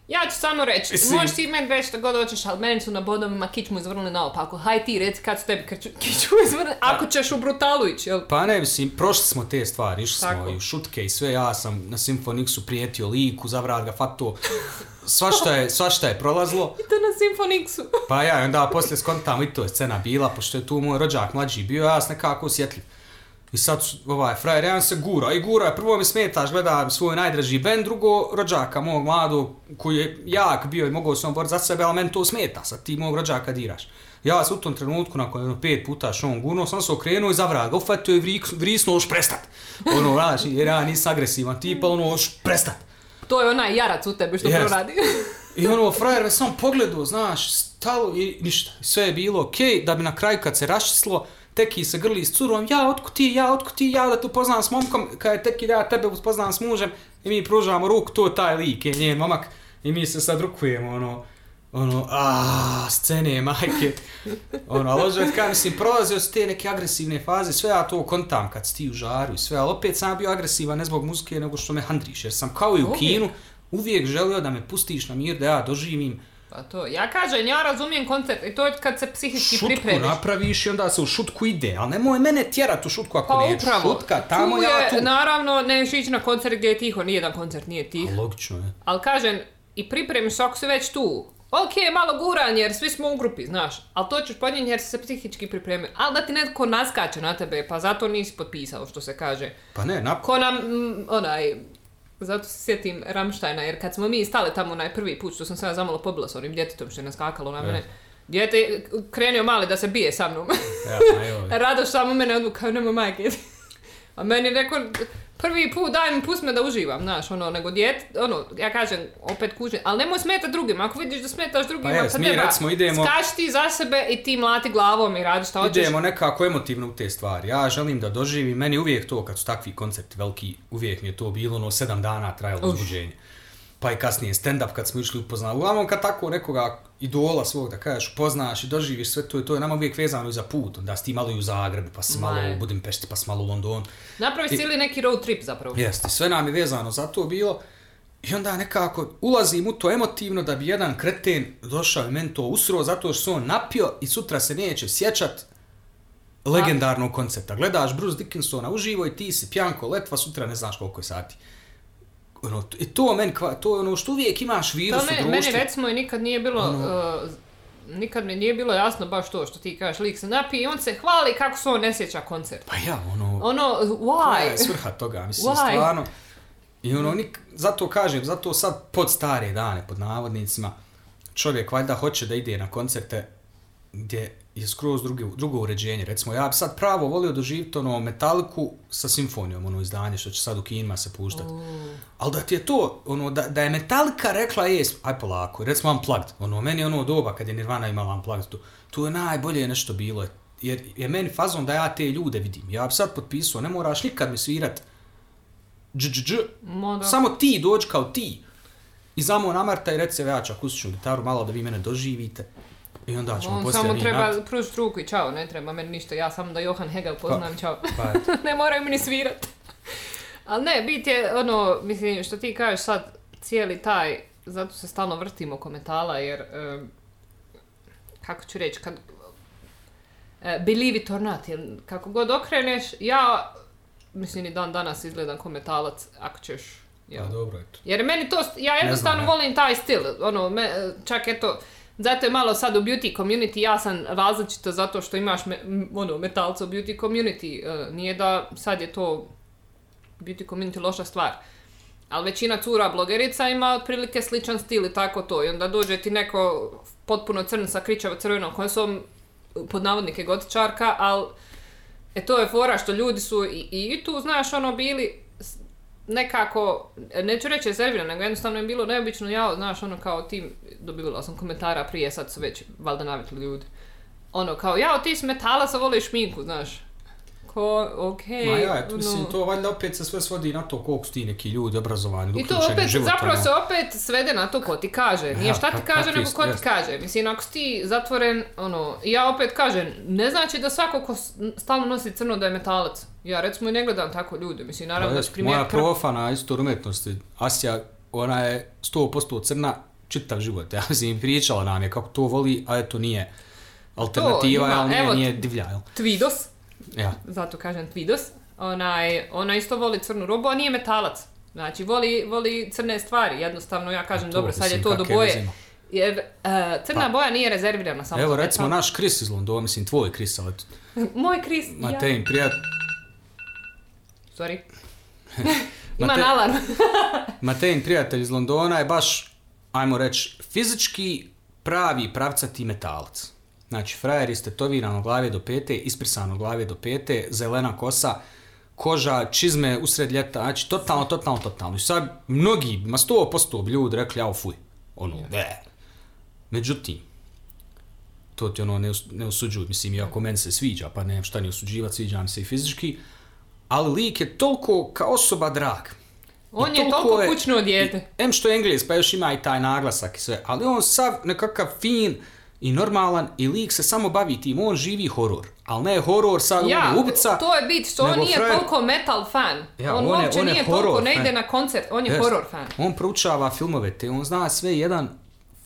Ja ću samo reći, Isi... možeš ti meni reći što god hoćeš, ali meni su na Bodomima kičmu izvrnuli naopako. Haj ti reci kad su tebi kičmu izvrnuli, ako ćeš u brutalu ići, jel? Pa ne mislim, prošli smo te stvari, išli smo i u šutke i sve, ja sam na Simfoniksu prijetio liku, zavrat ga, fato, svašta je, svašta je prolazlo. I to na Simfoniksu. Pa ja, i onda poslije skontam i to je scena bila, pošto je tu moj rođak mlađi bio, ja sam nekako osjetljiv. I sad ovaj frajer, ja se gura i gura, prvo mi smetaš, gledam svoj najdraži bend, drugo rođaka mog mladog koji je jak bio i mogao se on boriti za sebe, ali meni to smeta, sad ti mog rođaka diraš. Ja se u tom trenutku, nakon jedno pet puta šom gurno, sam se okrenuo i zavrat ga, ufatio i vrisnuo još prestat. Ono, znaš, jer ja nisam agresivan tipa, ono, još prestat. To je onaj jarac u tebi što yes. proradi. I ono, frajer me sam pogledao, znaš, stalo i ništa. Sve je bilo okej, okay, da bi na kraju kad se raščislo, Teki se grli s curom, ja otko ti, ja otko ti, ja da te upoznam s momkom, kada je Teki da ja tebe upoznam s mužem i mi pružamo ruku, to taj lik je njen momak i mi se sad rukujemo, ono, ono, aaa, scene, majke, ono, ali oživjet kada mislim, prolazio su te neke agresivne faze, sve ja to kontam kad si ti u žaru i sve, ali opet sam bio agresivan ne zbog muzike nego što me handriš, jer sam kao i u kinu uvijek želio da me pustiš na mir, da ja doživim. Pa to, ja kažem, ja razumijem koncept i to je kad se psihički šutku priprediš. Šutku napraviš i onda se u šutku ide, ali nemoj mene tjerat u šutku ako pa, neću. Šutka, tamo tu je, ja tu. Naravno, neš ići na koncert gdje je tiho, nijedan koncert nije tiho. A, logično je. Ali kažem, i pripremiš se ako si već tu. Ok, malo guranje jer svi smo u grupi, znaš, ali to ćeš podnijeti jer si se psihički pripremio. Ali da ti netko naskače na tebe, pa zato nisi potpisao što se kaže. Pa ne, nap... Ko nam, m, onaj... Zato se sjetim Rammsteina, jer kad smo mi stali tamo onaj prvi put, što sam se ja zamalo pobila s onim djetetom što je naskakalo na mene, djete krenio mali da se bije sa mnom. Ja, Radoš samo mene odvukao, nemoj majke. A meni rekao, prvi put daj mi, pust me da uživam, znaš, ono, nego djete, ono, ja kažem, opet kužim, ali nemoj smetati drugima, ako vidiš da smetaš drugima, pa, jes, pa treba, recimo, idemo, skači ti za sebe i ti mlati glavom i radi šta hoćeš. Idemo nekako emotivno u te stvari, ja želim da doživim, meni uvijek to, kad su takvi koncepti veliki, uvijek mi je to bilo, ono, sedam dana trajalo uzbuđenje. Pa i kasnije stand-up kad smo išli upoznali, uglavnom kad tako nekoga idola svog da kažeš upoznaš i doživiš sve to i to je nama uvijek vezano i za put, da si ti malo i u Zagrebu, pa si malo u Budimpešti, pa si malo u Londonu. Napraviš I, cijeli neki road trip zapravo. Jeste, sve nam je vezano za to bilo i onda nekako ulazim u to emotivno da bi jedan kreten došao i meni to usro zato što se on napio i sutra se neće sjećat legendarnog koncepta. Gledaš Bruce Dickinsona uživo i ti si pijanko letva, sutra ne znaš koliko je sati. Ono, i to meni, to je ono što uvijek imaš virus u društvu. Meni recimo i nikad nije bilo, ono... uh, nikad mi nije bilo jasno baš to što ti kažeš, lik se napije i on se hvali kako se on ne sjeća koncert. Pa ja, ono, ono why? To je svrha toga, mislim, why? Stvarno. I ono, nik, zato kažem, zato sad pod stare dane, pod navodnicima, čovjek valjda hoće da ide na koncerte gdje je skroz drugi, drugo uređenje. Recimo, ja bi sad pravo volio doživiti ono Metalliku sa simfonijom, ono izdanje što će sad u kinima se puštati. Oh. Ali da ti je to, ono, da, da je Metallica rekla, je, aj polako, recimo Unplugged, ono, meni ono doba kad je Nirvana imala Unplugged, tu, tu je najbolje nešto bilo, jer je meni fazom da ja te ljude vidim. Ja bi sad potpisao, ne moraš nikad mi svirat dž, dž, dž. Samo ti dođi kao ti. I zamo na Marta i reci, ja ću akustičnu gitaru, malo da vi mene doživite. I onda ćemo poslije samo treba nat... pružiti ruku i čao, ne treba meni ništa, ja sam da Johan Hegel poznam, pa, čao. Pa. Ne moraju mi ni svirat. Ali ne, bit je ono, mislim, što ti kažeš sad, cijeli taj, zato se stalno vrtimo oko metala, jer, eh, kako ću reći, kad, eh, believe it or not, jer kako god okreneš, ja, mislim, i dan danas izgledam ko metalac, ako ćeš, ja. Pa dobro, eto. Jer meni to, ja jednostavno znam, volim taj stil, ono, me, čak eto, zato je malo sad u beauty community, ja sam različita zato što imaš me, ono, metalca u beauty community, e, nije da sad je to beauty community loša stvar. Ali većina cura blogerica ima otprilike sličan stil i tako to. I onda dođe ti neko potpuno crn sa kričava crvenom kosom, pod navodnike gotičarka, ali e, to je fora što ljudi su i, i tu, znaš, ono, bili nekako, neću reći rezervirani, nego jednostavno je bilo neobično, ja, znaš, ono, kao ti, dobivala sam komentara prije, sad su već valjda navikli ljudi. Ono, kao, jao, ti s Metala sa voliš šminku, znaš. Ko, okej. Okay, ma ja, tu, mislim, to valjda opet se sve svodi na to koliko su ti neki ljudi obrazovani, uključeni životno. I to opet, životano. Zapravo se opet svede na to ko ti kaže. Nije šta ti kaže, nego ko ti kaže. Mislim, ako si ti zatvoren, ono, ja opet kažem, ne znači da svako ko stalno nosi crno da je metalac. Ja, recimo, i ne gledam tako ljude. Mislim, naravno, da se primjer... Moja profana istor umetnosti, Asija, ona je sto posto crna čitav život. Ja mislim, pričala nam je kako to voli, a eto nije alternativa, ali nije, nije divlja. Evo, Tvidos. Ja. Zato kažem Tvidos. Ona, je, ona isto voli crnu robu, a nije metalac. Znači, voli, voli crne stvari. Jednostavno, ja kažem, to, dobro, sad je to do boje. Razima. Jer uh, crna pa, boja nije rezervirana samo. Evo, recimo, metalac. Naš Kris iz Londona, mislim, tvoj Kris, ali... Moj Kris, ja. Matej, prijatelj... Sorry. Ima Mate... nalan. Matejn prijatelj iz Londona je baš, ajmo reći, fizički pravi pravcati metalac. Znači, frajer istetoviran od glave do pete, isprisan od glave do pete, zelena kosa, koža, čizme usred ljeta, znači, totalno, totalno, totalno. I sad, mnogi, ma sto posto ljudi rekli, jao, fuj, ono, ne. Međutim, to ti ono ne, ne osuđuju, mislim, iako meni se sviđa, pa ne, šta ne osuđivati, sviđa mi se i fizički, ali lik je toliko kao osoba drag. On I je toliko je, kućno dijete. Em što je Engles, pa još ima i taj naglasak i sve, ali on sav nekakav fin i normalan i lik se samo bavi tim, on živi horor, ali ne horor sa ja, ono ubica. To je bit što on nije frajer... toliko metal fan, ja, on, on uopće on nije toliko, ne ide na koncert, on je yes. horor fan. On proučava filmove, te on zna sve jedan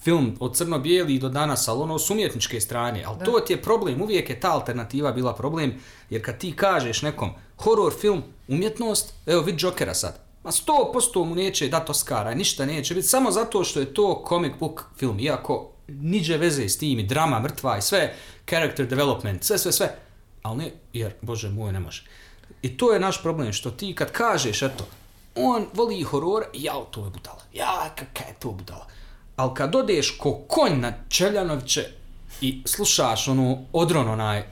film od crno-bijeli do danas, ali ono s umjetničke strane, ali da. To ti je problem, uvijek je ta alternativa bila problem, jer kad ti kažeš nekom horor film, umjetnost, evo vid Jokera sad, ma sto posto mu neće dati Oscara, ništa neće biti, samo zato što je to comic book film, iako niđe veze s tim i drama, mrtva i sve, character development, sve, sve, sve, ali ne, jer, bože moj, ne može. I to je naš problem, što ti kad kažeš, eto, on voli horor, jao, to je budala, jao, kakaj je to budala. Ali kad odeš ko konj na Čeljanoviće i slušaš ono odron onaj,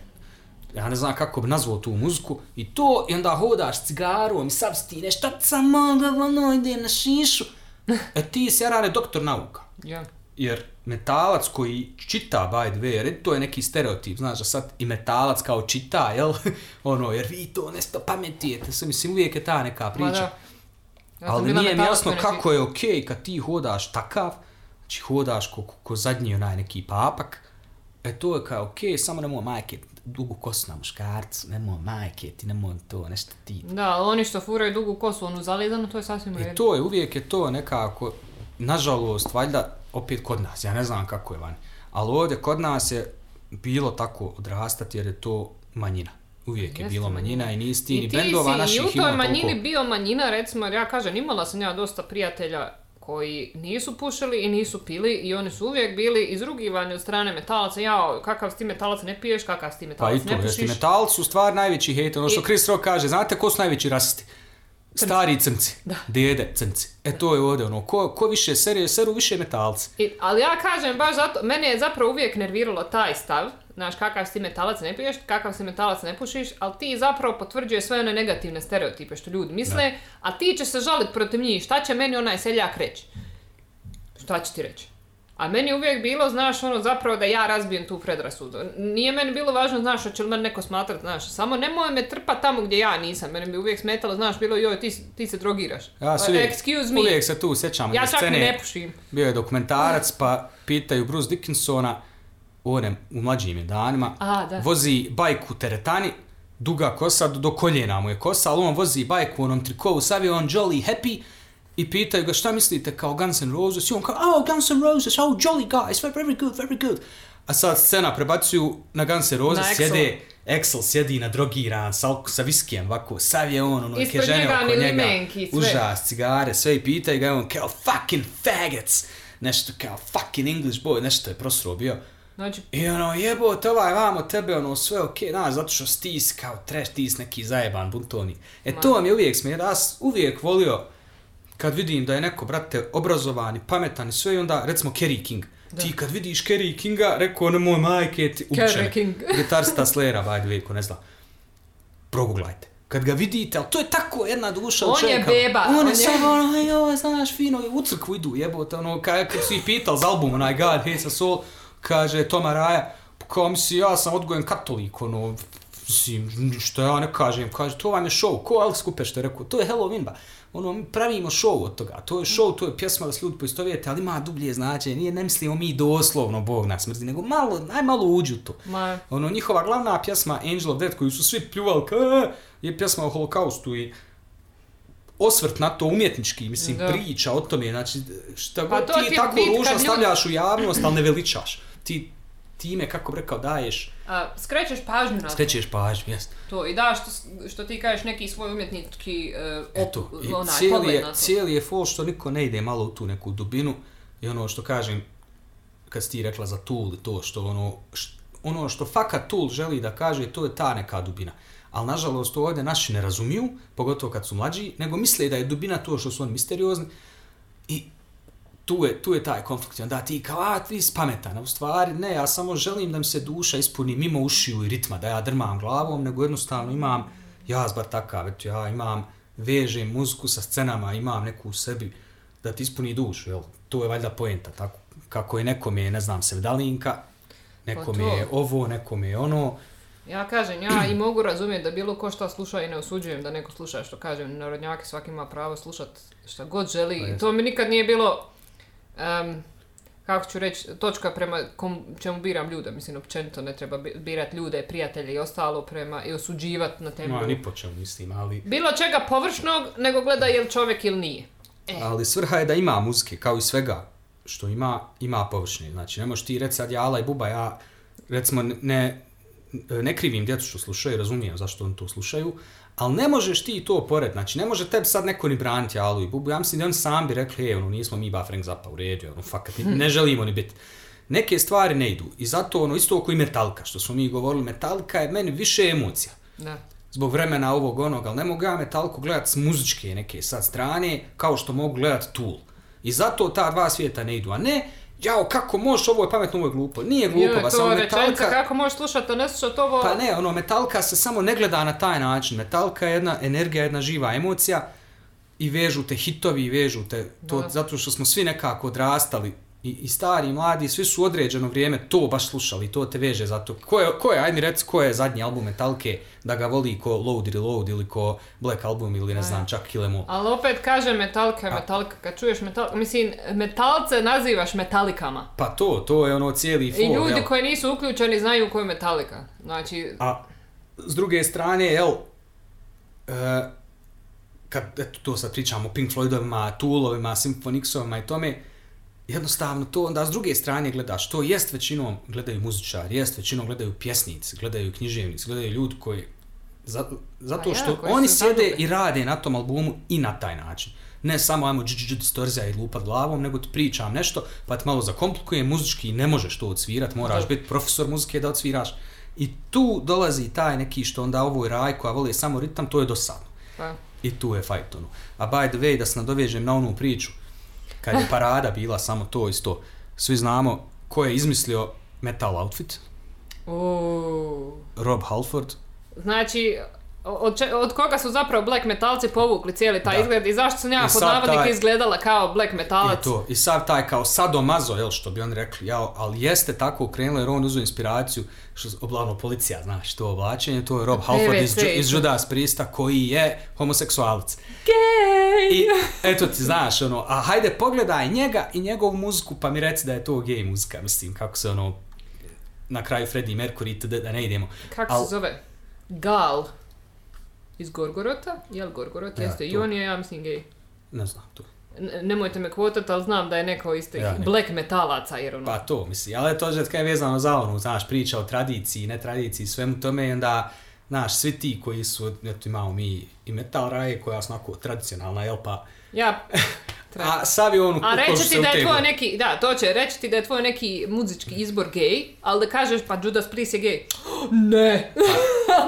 ja ne znam kako bi nazvao tu muziku, i to, i onda hodaš cigarom i sav stineš, šta sam mogla, ono, idem na šišu. E ti si, jarane, doktor nauka. Ja. Jer metalac koji čita, by the way, to je neki stereotip, znaš da sad i metalac kao čita, jel? Ono, jer vi to nešto pametijete, sve, mislim, uvijek je ta neka priča. Da. Ja ali nije mi jasno kako je okej okay kad ti hodaš takav, znači hodaš ko, ko, ko zadnji onaj neki papak, e to je kao okej, samo nemoj majke, dugu kosu na muškarcu, nemoj majke ti, nemoj to, nešto ti. Da, oni što furaju dugu kosu, onu zalizanu, to je sasvim red. I to je, uvijek je to nekako, nažalost, valjda, opet kod nas, ja ne znam kako je van, ali ovdje kod nas je bilo tako odrastati jer je to manjina. Uvijek Jeste. Je bilo manjina i nisi ti ni bendova naših ima toliko. I ti si i u toj manjini toliko... bio manjina, recimo, ja kažem, imala sam ja dosta prijatelja koji nisu pušili i nisu pili i oni su uvijek bili izrugivani od strane metalaca. Jao, kakav si ti metalac ne piješ, kakav si ti metalac pa ne pušiš. Pa i to, metalci su stvar najveći hejt. Ono što I... Chris Rock kaže, znate ko su najveći rasisti? Crnci. Stari crnci, da. Djede crnci. E da. To je ovdje ono, ko, ko više serije, seru više metalci. I, ali ja kažem baš zato, mene je zapravo uvijek nerviralo taj stav. Znaš, kakav si metalac ne piješ, kakav si metalac ne pušiš, ali ti zapravo potvrđuje sve one negativne stereotipe što ljudi misle, ne. A ti će se žaliti protiv njih, šta će meni onaj seljak reći? Šta će ti reći? A meni uvijek bilo, znaš, ono, zapravo da ja razbijem tu predrasudu. Nije meni bilo važno, znaš, hoće li meni neko smatrati, znaš, samo nemoj me trpati tamo gdje ja nisam. Meni bi uvijek smetalo, znaš, bilo, joj, ti, ti se drogiraš. Ja se uvijek, excuse me. Uvijek se tu sjećam. Ja čak ne pušim. Bio je dokumentarac, pa pitaju Bruce Dickinsona, one u mlađim danima, aha, da. Vozi bajk u teretani, duga kosa, do koljena mu je kosa, ali on vozi bajk u onom trikovu, sav je on jolly happy i pitaju ga šta mislite kao Guns N' Roses i on kao, oh Guns N' Roses, oh jolly guys, very good, very good. A sad scena prebacuju na Guns N' Roses, na sjede, Axl sjedi na drogiran, sa, sa viskijem ovako, sav je on, ono neke žene oko njega, limenki, užas, cigare, sve i pitaju ga, on kao fucking faggots, nešto kao fucking English boy, nešto je prosrobio. Znači... I ono, jebote, ovaj vamo tebe, ono, sve okej, okay, znaš, zato što stis kao trash, stis neki zajeban, buntoni. E to vam je uvijek smijel, ja uvijek volio kad vidim da je neko, brate, obrazovan, pametan i sve, i onda, recimo, Kerry King. Da. Ti kad vidiš Kerry Kinga, rekao, ono moj majke, ti ubičene. Gitarista Slayera, by the way, ko ne zna. Proguglajte. Kad ga vidite, ali to je tako jedna duša od čovjeka. On je beba. On je samo, ono, aj, ovo, znaš, fino, u crkvu idu, jebote, ono, kad su ih pitali za album, onaj God Hates Us All, kaže Tomaraja, kao, misli, ja sam odgojen katolik, ono, što ja ne kažem, kaže, to vam je show, ko Alex Cooper što je rekao, to je Halloween, ba. Ono, mi pravimo show od toga, to je show, to je pjesma da se ljudi poistovijete, ali ima dublje značenje, nije, ne mislimo mi doslovno Bog nas mrzi, nego malo, najmalo uđu to. Ma. Ono, njihova glavna pjesma Angel of Death, koju su svi pljuvali, ka, je pjesma o holokaustu i osvrt na to umjetnički, mislim, da. Priča o tome, znači, šta god pa ti tako ružno stavljaš u javnost, ali ne veličaš. Ti time, kako bi rekao, daješ... A, skrećeš pažnju na to. Skrećeš pažnju, jesno. To, i da, što, što ti kažeš neki svoj umjetnički uh, op, Eto, i onaj, cijeli pogled je, na to. Cijeli je fol što niko ne ide malo u tu neku dubinu i ono što kažem, kad si ti rekla za Tool i to što ono, što, ono što fakat Tool želi da kaže, to je ta neka dubina. Ali nažalost to ovdje naši ne razumiju, pogotovo kad su mlađi, nego misle da je dubina to što su oni misteriozni i tu je, tu je taj konflikt. Onda ti kao, a, ti si pametan. U stvari, ne, ja samo želim da mi se duša ispuni mimo ušiju i ritma, da ja drmam glavom, nego jednostavno imam, ja zbar takav, ja imam, vežem muziku sa scenama, imam neku u sebi, da ti ispuni dušu, jel? To je valjda poenta, tako. Kako je nekom je, ne znam, sevdalinka, nekom je ovo, nekom je ono. Ja kažem, ja i mogu razumjeti da bilo ko šta sluša i ne osuđujem da neko sluša, što kažem, narodnjaki svaki ima pravo slušat šta god želi. I to mi nikad nije bilo... Um, kako ću reći, točka prema kom, čemu biram ljude, mislim, općenito ne treba birat ljude, prijatelje i ostalo prema i osuđivati na temelju. No, ni po čemu mislim, ali... Bilo čega površnog, nego gleda je li čovjek ili nije. E. Ali svrha je da ima muzike, kao i svega što ima, ima površne. Znači, ne možeš ti reći sad ja ala i buba, ja recimo ne, ne krivim djecu što slušaju, razumijem zašto oni to slušaju, ali ne možeš ti to pored, znači ne može tebi sad neko ni braniti Alu i Bubu, ja mislim da on sam bi rekli, ono, nismo mi ba Frank Zappa u redu, ono, fakat, ne želimo ni biti. Neke stvari ne idu i zato ono, isto oko i Metallica, što smo mi govorili, Metallica je meni više emocija. Da. Zbog vremena ovog onog, ali ne mogu ja Metallicu gledati s muzičke neke sad strane, kao što mogu gledati Tool. I zato ta dva svijeta ne idu, a ne... Jao, kako možeš, ovo je pametno, ovo je glupo. Nije glupo, ba samo Metallica... Rečenca, kako možeš slušati, a ne slušati ovo... Pa ne, ono, Metallica se samo ne gleda na taj način. Metallica je jedna energija, jedna živa emocija i vežu te hitovi, i vežu te... To, zato što smo svi nekako odrastali, i, i stari, i mladi, svi su određeno vrijeme to baš slušali i to te veže zato. Ko je, ko je, ajde mi reci, ko je zadnji album Metallice da ga voli ko Load Reload ili ko Black Album ili ne znam, čak Kill Em All. Ali opet kažem Metallica, Metallica, kad čuješ Metallica, mislim, Metalce nazivaš Metalikama. Pa to, to je ono cijeli fol. I ljudi jel? Koji nisu uključeni znaju ko je Metallica. Znači... A s druge strane, jel, e, kad, eto to sad pričamo o Pink Floydovima, Toolovima, Symphonixovima i tome, jednostavno to onda s druge strane gledaš, to jest većinom gledaju muzičari, jest većinom gledaju pjesnici, gledaju književnici, gledaju ljudi koji, zato što ja, koji oni sjede zaljube. I rade na tom albumu i na taj način. Ne samo ajmo dždždž distorzija i lupat glavom, nego ti pričam nešto pa ti malo zakomplikujem muzički i ne možeš to odsvirat, moraš biti profesor muzike da odsviraš. I tu dolazi taj neki što onda ovo je raj koja vole samo ritam, to je dosadno. Pa. I tu je fajt ono. A by the way, da se nadovežem na onu priču, kad je parada bila samo to i sto. Svi znamo ko je izmislio metal outfit. Oh. Rob Halford. Znači, od, če, od koga su zapravo black metalci povukli cijeli taj da. Izgled i zašto su njega pod navodnika taj, izgledala kao black metalac? I to, i sad taj kao sadomazo, jel, što bi on rekli, jao, ali jeste tako krenulo jer on uzeo inspiraciju, što oblavno policija, znaš, to oblačenje, to je Rob Halford iz, iz Judas Priesta koji je homoseksualac. Gej! I eto ti, znaš, ono, a hajde pogledaj njega i njegovu muziku pa mi reci da je to gej muzika, mislim, kako se ono, na kraju Freddie Mercury, da, da ne idemo. Kako al, se zove? Gal. Iz Gorgorota? Jel Gorgorot? Ja, jeste. To. I on je, ja mislim, gej. Ne znam to. N- nemojte me kvotat, ali znam da je neko isto ja, black metalaca, jer ono... Pa to, misli, ali to je vezano za ono, znaš, priča o tradiciji, netradiciji, svemu tome, onda, znaš, svi ti koji su, eto imamo mi i metal raje, koja su onako tradicionalna, jel pa... Ja, tra... A savi onu... A reći ti da je tvoj neki, da, to će, reći ti da je tvoj neki muzički izbor gej, ali da kažeš, pa Judas Priest je gej. Ne!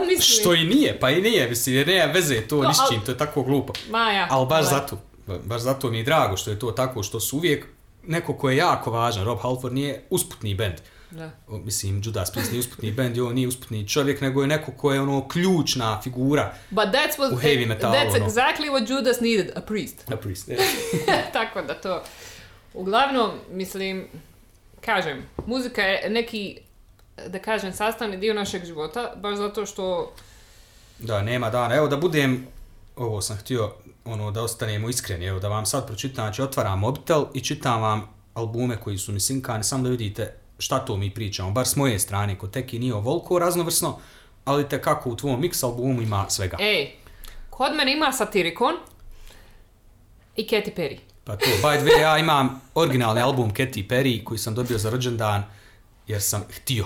Mislim. Što i nije, pa i nije, mislim, jer nema veze to no, nišćim, al... to je tako glupo. Ma ja. Ali baš zato, baš zato mi je drago što je to tako, što su uvijek neko ko je jako važan. Rob Halford nije usputni bend. Da. Mislim, Judas Priest nije usputni bend i on nije usputni čovjek, nego je neko ko je ono ključna figura But that's what, u heavy metalu. That's ono. Exactly what Judas needed, a priest. A priest, yeah. Tako da to... Uglavnom, mislim, kažem, muzika je neki, da kažem, sastavni dio našeg života, baš zato što... Da, nema dana. Evo da budem, ovo sam htio, ono, da ostanemo iskreni, evo da vam sad pročitam, znači otvaram mobitel i čitam vam albume koji su mi sinkani, samo da vidite šta to mi pričamo, bar s moje strane, ko teki nije ovoliko raznovrsno, ali te kako u tvom mix albumu ima svega. Ej, kod mene ima Satirikon i Katy Perry. Pa to, by the way, ja imam originalni album Katy Perry koji sam dobio za rođendan jer sam htio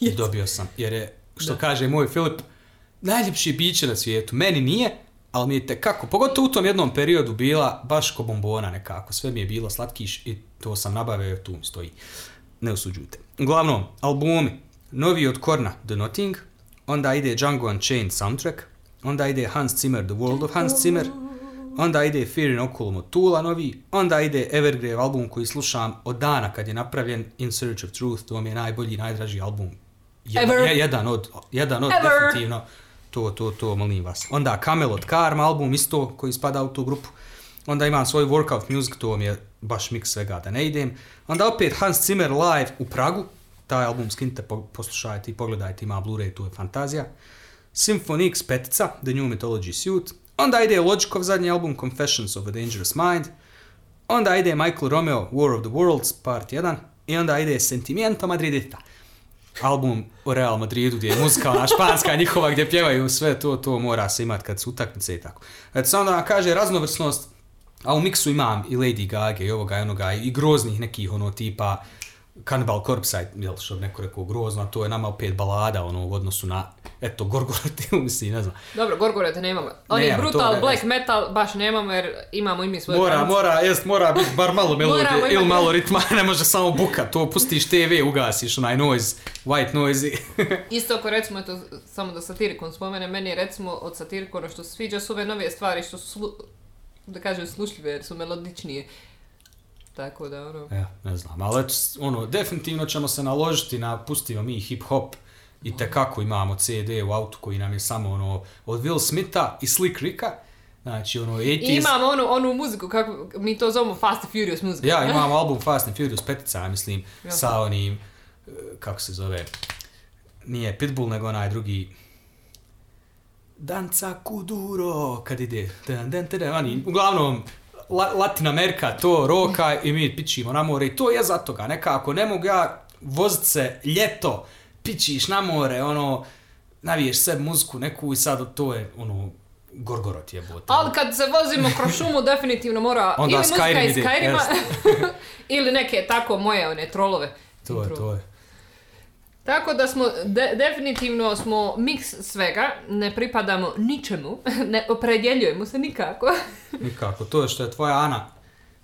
i dobio sam, jer je, što da. kaže moj Filip, najljepši biće na svijetu, meni nije, ali mi je tekako, pogotovo u tom jednom periodu bila baš ko bombona nekako, sve mi je bilo slatkiš i to sam nabavio, tu mi stoji, ne osuđujte. Uglavnom, albumi, novi od Korna, The Nothing, onda ide Django Unchained soundtrack, onda ide Hans Zimmer, The World of Hans Zimmer, onda ide Fear Inoculum od Toola novi, onda ide Evergrave album koji slušam od dana kad je napravljen, In Search of Truth, to mi je najbolji, najdraži album, jedan, jedan od, jedan od definitivno. To, to, to, molim vas. Onda Camelot Karma album, isto, koji spada u tu grupu. Onda imam svoj Workout Music, to mi je baš mix svega, da ne idem. Onda opet Hans Zimmer live u Pragu. Taj album skinite, poslušajte i pogledajte, ima Blu-ray, to je fantazija. Symphony X petica, The New Mythology Suite. Onda ide Logicov zadnji album, Confessions of a Dangerous Mind. Onda ide Michael Romeo, War of the Worlds, part jedan. I onda ide Sentimiento Madridita. Album o Real Madridu gdje je muzika španska njihova gdje pjevaju sve to, to mora se imat kad su utakmice i tako. Eto, samo da vam kaže raznovrsnost, a u miksu imam i Lady Gaga i ovoga i onoga i groznih nekih ono tipa Cannibal Corpse, jel što bi neko rekao grozno, to je nama opet balada ono u odnosu na, eto, Gorgorate, mislim, ne znam. Dobro, Gorgorate nemamo. Oni nemam, brutal black metal baš nemamo jer imamo i mi svoje mora, granice. Mora, jest, mora biti bar malo melodije ili malo ritma, ne može samo buka, to pustiš te ve, ugasiš onaj noise, white noise. Isto ako recimo, eto, samo da Satirikon spomene, meni je recimo od Satirikona što sviđa su ove nove stvari što su, slu, da kažem, slušljive jer su melodičnije. Tako da, ono... Ja, ne znam, ali ono, definitivno ćemo se naložiti na, pustimo mi hip-hop, i tekako imamo ce de u autu koji nam je samo ono, od Will Smitha i Slick Ricka, znači ono... osamdesetih... I imamo onu, onu muziku, kako mi to zovemo Fast and Furious muziku. Ja, imamo album Fast and Furious petica, mislim, ja, sa onim, kako se zove, nije Pitbull, nego onaj drugi... Danza Kuduro, kad ide, dan, dan, dan, oni, uglavnom... Latin Amerika, to, roka i mi pićimo na more i to je zato ga nekako, ne mogu ja vozit se ljeto, pićiš na more, ono, naviješ sebi muziku neku i sad to je, ono, Gorgorot je bote. Ali kad se vozimo kroz šumu definitivno mora onda ili muzika Skyrim iz Skyrima ili neke tako moje one trolove. To je, trolove. to je. Tako da smo, de, definitivno smo miks svega, ne pripadamo ničemu, ne opredjeljujemo se nikako. Nikako, to je što je tvoja Ana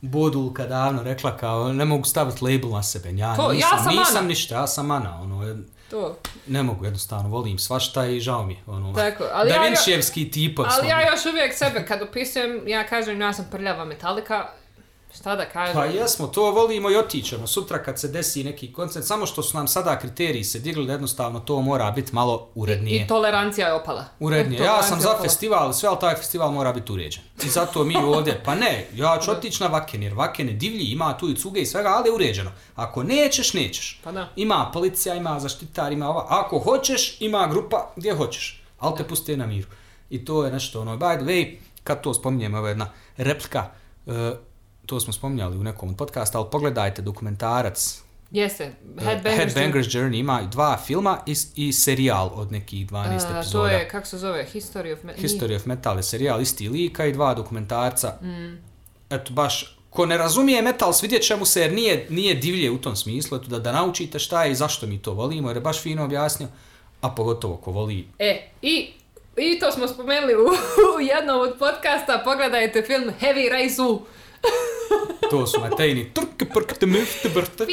Bodulka davno rekla kao ne mogu staviti label na sebe, ja to, nisam, ja sam nisam Ana. ništa, ja sam Ana, ono, to. Ne mogu jednostavno, volim svašta i žao mi je, ono, tako, ali Da Vinčijevski ja, tipak. Ali sam. Ja još uvijek sebe kad opisujem, ja kažem ja sam prljava Metallica. Šta da kažem? Pa jesmo, to volimo i otićemo. Sutra kad se desi neki koncert, samo što su nam sada kriteriji se digli da jednostavno to mora biti malo urednije. I, i tolerancija je opala. Urednije. Ja sam za opala. festival, sve, ali taj festival mora biti uređen. I zato mi ovdje, pa ne, ja ću otići na Vaken, jer Vaken je divlji, ima tu i cuge i svega, ali je uređeno. Ako nećeš, nećeš. Pa da. Ima policija, ima zaštitar, ima ova. Ako hoćeš, ima grupa gdje hoćeš, ali te puste na miru. I to je nešto ono, by the way, kad to spominjem, ovo je jedna replika, uh, to smo spominjali u nekom podcasta, ali pogledajte dokumentarac. Jeste, Headbangers, Headbangers Journey, ima dva filma i, i serijal od nekih dvanaest uh, epizoda. To je, kako se zove, History of Metal. History of Metal je serijal isti lika i dva dokumentarca. Mm. Eto, baš, ko ne razumije metal, svidjet će mu se jer nije, nije divlje u tom smislu, eto, da, da naučite šta je i zašto mi to volimo, jer je baš fino objasnio, a pogotovo ko voli. E, i... I to smo spomenuli u, u jednom od podcasta, pogledajte film Heavy Race-u. To su Matejni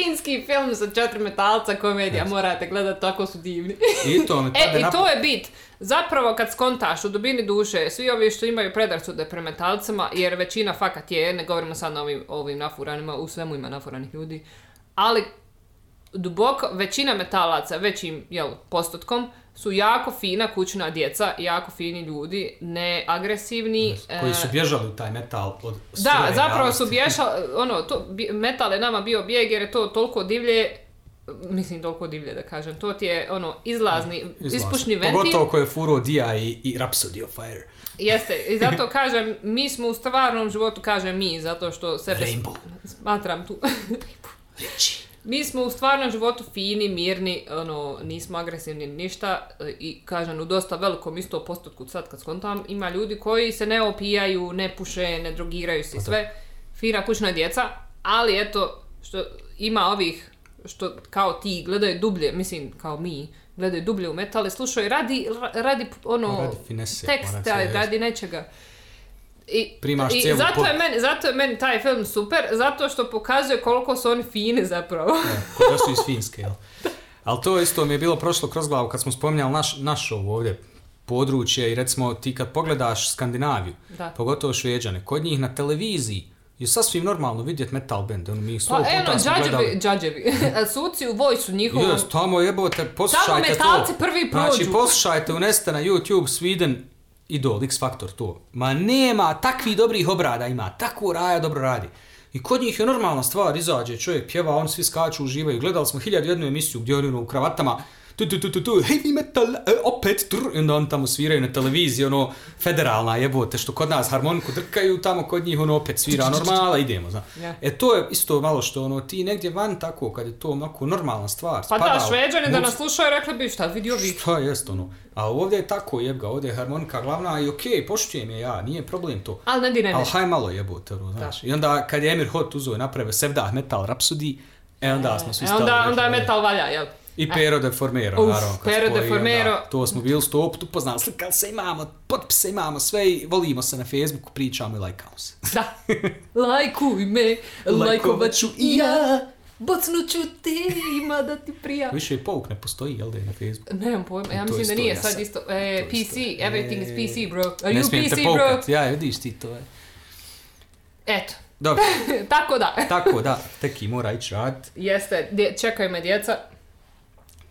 finski film sa četiri metalca, komedija, morate gledati, tako su divni. I to, e, i to je bit, Zapravo kad skontaš u dubini duše, svi ovi što imaju predrasude prema Metalcima, jer većina fakat je, ne govorimo sad o ovim, ovim nafuranima, u svemu ima nafuranih ljudi, ali duboko većina Metalaca, većim jel, postotkom, su jako fina kućna djeca, jako fini ljudi, neagresivni. Koji su bježali u taj metal od svoje Da, zapravo su bježali, ono, to, metal je nama bio bijeg jer je to toliko divlje, mislim toliko divlje da kažem, to ti je ono izlazni, Izlazni. ispušni ventil. Pogotovo ko je furo Dija i, i Rhapsody of Fire. Jeste, i zato kažem, mi smo u stvarnom životu, kažem mi, zato što sebe Rainbow. smatram tu. Reći. Mi smo u stvarnom životu fini, mirni, ono, nismo agresivni ništa i kažem u dosta velikom isto postotku sad kad skontam ima ljudi koji se ne opijaju, ne puše, ne drogiraju se sve, fina kućna djeca, ali eto što ima ovih što kao ti gledaju dublje, mislim kao mi gledaju dublje u metale, slušaju radi, radi ono radi finese, tekst, radi, radi nečega. I, i zato, pod... je meni, zato je meni taj film super, zato što pokazuje koliko su oni fini zapravo. Koliko su iz Finske, jel? Ali to isto mi je bilo prošlo kroz glavu kad smo spominjali naš, naš ovo ovdje područje i recimo ti kad pogledaš Skandinaviju, da. pogotovo Šveđane, kod njih na televiziji je sasvim normalno vidjeti metal band. Ono, mi sto puta eno, smo gledali. Džađevi, suci u vojsu njihovom. Yes, tamo jebote, poslušajte to. Tamo metalci to. prvi prođu. Znači, poslušajte, unesite na YouTube Sweden Idol, X Factor, to. Ma nema, takvi dobrih obrada ima, tako Raja dobro radi. I kod njih je normalna stvar, izađe čovjek, pjeva, on svi skaču, uživaju. Gledali smo hiljadu jednu emisiju gdje oni ono, u kravatama, tu tu tu tu tu, heavy metal, e, opet, trr, onda on tamo sviraju na televiziji, ono, federalna jebote, što kod nas harmoniku drkaju, tamo kod njih ono opet svira normala, idemo, zna. Yeah. E to je isto malo što ono, ti negdje van tako, kad je to onako normalna stvar. Pa spada, da, Šveđani da nas slušaju, rekli bi šta, vidi ovi. Šta jest ono. A ovdje je tako jebga, ovdje je harmonika glavna i okej, okay, poštujem je ja, nije problem to. Al ne direne. Al haj malo jebote, ono, znaš. Da. I onda kad je Emir Hot uzeo naprave Sevdah Metal Rhapsody, e onda smo svi stali. E onda, onda je metal valja, jel? I Pero de Formero, Uf, naravno. Pero de Formero. Onda, to smo bili stop, tu poznali slikali se imamo, potpise imamo, sve i volimo se na Facebooku, pričamo i lajkamo se. Da, lajkuj me, lajkovat ću i ja, bocnut ću te, ima da ti prija. Više pouk ne postoji, jel da je na Facebooku? Nemam pojma, ja mislim da nije sad isto. E, P C, everything e, is P C, bro. Are you P C, bro? Ne smijem te poukat, ja vidiš ti to. Je. Eto. Dobro. Tako da. Tako da, teki mora ići rad. Jeste, dje, čekaj me djeca.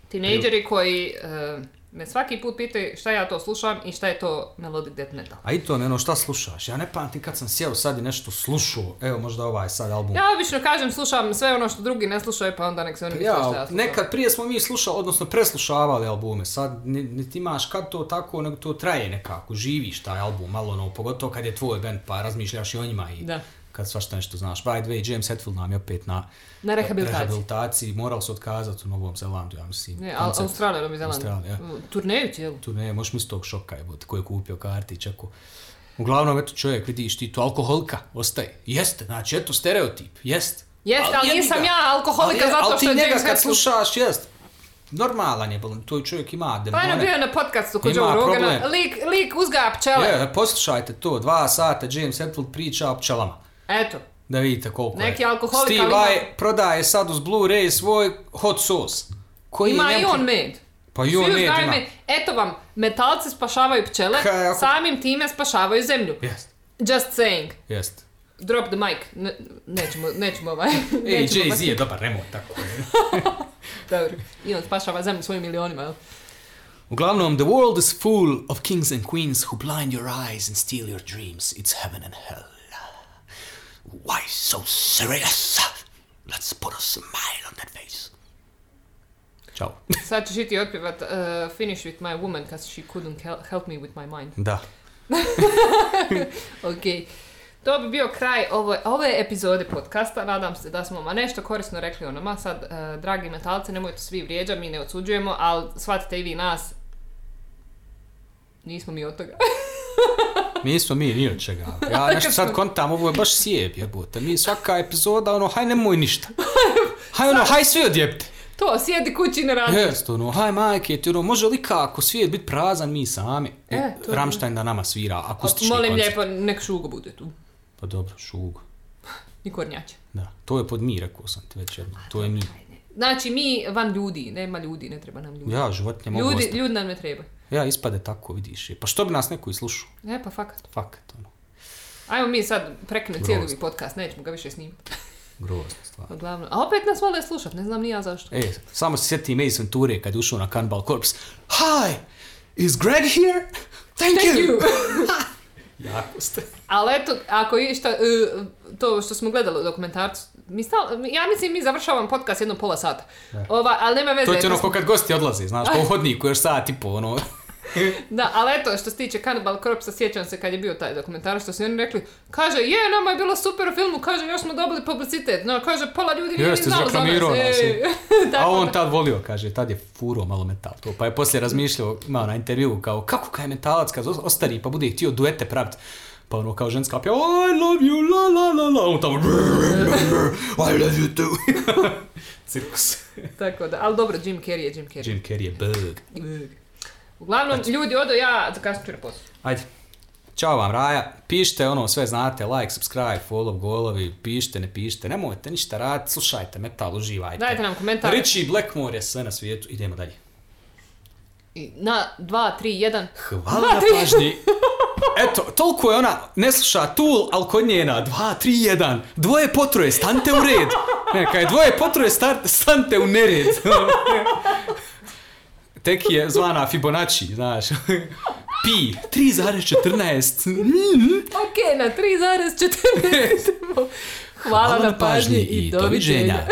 Tinejdžeri koji uh, me svaki put pitaju šta ja to slušam i šta je to melodic death metal. A i to ne ono šta slušaš? Ja ne pamtim kad sam sjeo sad i nešto slušao. Evo možda ovaj sad album. Ja obično kažem slušam sve ono što drugi ne slušaju pa onda nek se oni ja, slušaju. Ja nekad prije smo mi slušali, odnosno preslušavali albume. Sad niti imaš kad to tako, nego to traje nekako. Živiš taj album malo ono, pogotovo kad je tvoj band pa razmišljaš i o njima i... Da. Kad svašta nešto znaš. By the way, James Hetfield nam je opet na, na rehabilitaciji. rehabilitaciji. Moral se otkazati u Novom Zelandu, ja mislim. Ne, Al- Australija, Novi Zeland. Australija, ja. Turnejući, jel? Turneje, možeš misliti tog šoka, jel, koji je kupio karti i čekao. Uglavnom, eto čovjek, vidiš ti to, alkoholika ostaje. Jeste, znači, eto, stereotip, jest. Jeste, ali, ali nisam ja alkoholika ali, zato što je James Hetfield. Ali ti njega kad slušaš, jest. Normalan je, to čovjek ima demone. Pa je bio na podcastu kod Joe Rogana. Lik, lik uzgaja pčele. Je, poslušajte to, dva sata James Hetfield priča o pčelama. Eto. Da vidite koliko neki je. Steve Vai ima... prodaje sad uz Blu-ray svoj hot sauce. Koji ima i on med. Pa i on med ima. Med. Eto vam, metalci spašavaju pčele, Kaj, samim time spašavaju zemlju. Yes. Just saying. Yes. Drop the mic. Ne, nećemo, nećemo ovaj. Ej, Jay-Z je dobar remont, tako je. Dobro. I on spašava zemlju svojim milionima, jel? Uglavnom, the world is full of kings and queens who blind your eyes and steal your dreams. It's heaven and hell. Why so serious? Let's put a smile on that face. Ćao. Sad ćeš i ti otpjevat uh, Finish with my woman, because she couldn't help me with my mind. Da. Ok. To bi bio kraj ove, ove epizode podcasta. Nadam se da smo ma nešto korisno rekli o nama. Sad, uh, dragi metalci, nemojte svi vrijeđa, mi ne osuđujemo, ali shvatite i vi nas. Nismo mi od toga. Mi smo mi ni od čega. Ja nešto sad kontam, ovo je baš sjeb jebote. Mi svaka epizoda, ono, haj nemoj ništa. Haj ono, haj sve odjebite. To, sjedi kući i ne radi. Jesto, ono, haj majke, ti ono, može li kako svijet biti prazan mi sami? E, e, Rammstein da nama svira, akustični koncert. Molim lijepo, nek Šugo bude tu. Pa dobro, Šugo. I Kornjače. Da, to je pod mi, rekao sam ti već jedno. To je mi. Znači, mi van ljudi, nema ljudi, ne treba nam ljudi. Ja, životinje mogu ostati. Ljudi nam ne treba. Ja, ispade tako, vidiš. Pa što bi nas neko i slušao? E, pa fakat. Fakat, ono. Ajmo mi sad prekinu cijeli podcast, nećemo ga više snimati. Grozno, stvarno. Glavno. A opet nas vole slušat, ne znam ni ja zašto. E, samo se sjeti Madison Ture kad je ušao na Cannibal Corpse. Hi, is Greg here? Thank, Thank you! you. Jako ste. Ali eto, ako je šta, to što smo gledali u dokumentarcu, mi stal, ja mislim mi završavam podcast jedno pola sata. E. Ova, ali nema veze. To je ono smo... kad gosti odlaze, znaš, po hodniku još sat i po, ono... Da, ali eto, što se tiče Cannibal Corpse, sjećam se kad je bio taj dokumentar, što su oni rekli, kaže, je, nama je bilo super u filmu, kaže, još smo dobili publicitet, no, kaže, pola ljudi nije znalo za nas. A on tad volio, kaže, tad je furo malo metal, to, pa je poslije razmišljao, imao na intervju, kao, kako kaj metalac, kad ostari, pa bude htio duete praviti. Pa ono kao ženska pjeva, I love you, la la la la, on tamo, I love you too. Cirkus. Tako da, ali dobro, Jim Carrey je Jim Carrey. Jim Carrey je bug. Bug. Uglavnom, ajde. Ljudi, odo ja zakasnit ću na poslu. Ajde. Ćao vam, Raja. Pišite ono, sve znate, like, subscribe, follow, golovi, pišite, ne pišite, nemojte ništa raditi, slušajte metal, uživajte. Dajte nam komentare. Richie Blackmore je sve na svijetu, idemo dalje. I na dva, tri, jedan. Hvala dva, na pažnji. Eto, toliko je ona, ne sluša Tool, ali kod nje je na dva, tri, jedan. Dvoje potroje, stante u red. Ne, kaj dvoje potroje, stante u nered. Tek je zvana Fibonacci, znaš. Pi, tri zarez četrnaest. Mm-hmm. Ok, na tri zarez četrnaest. Hvala, Hvala na pažnji i doviđenja.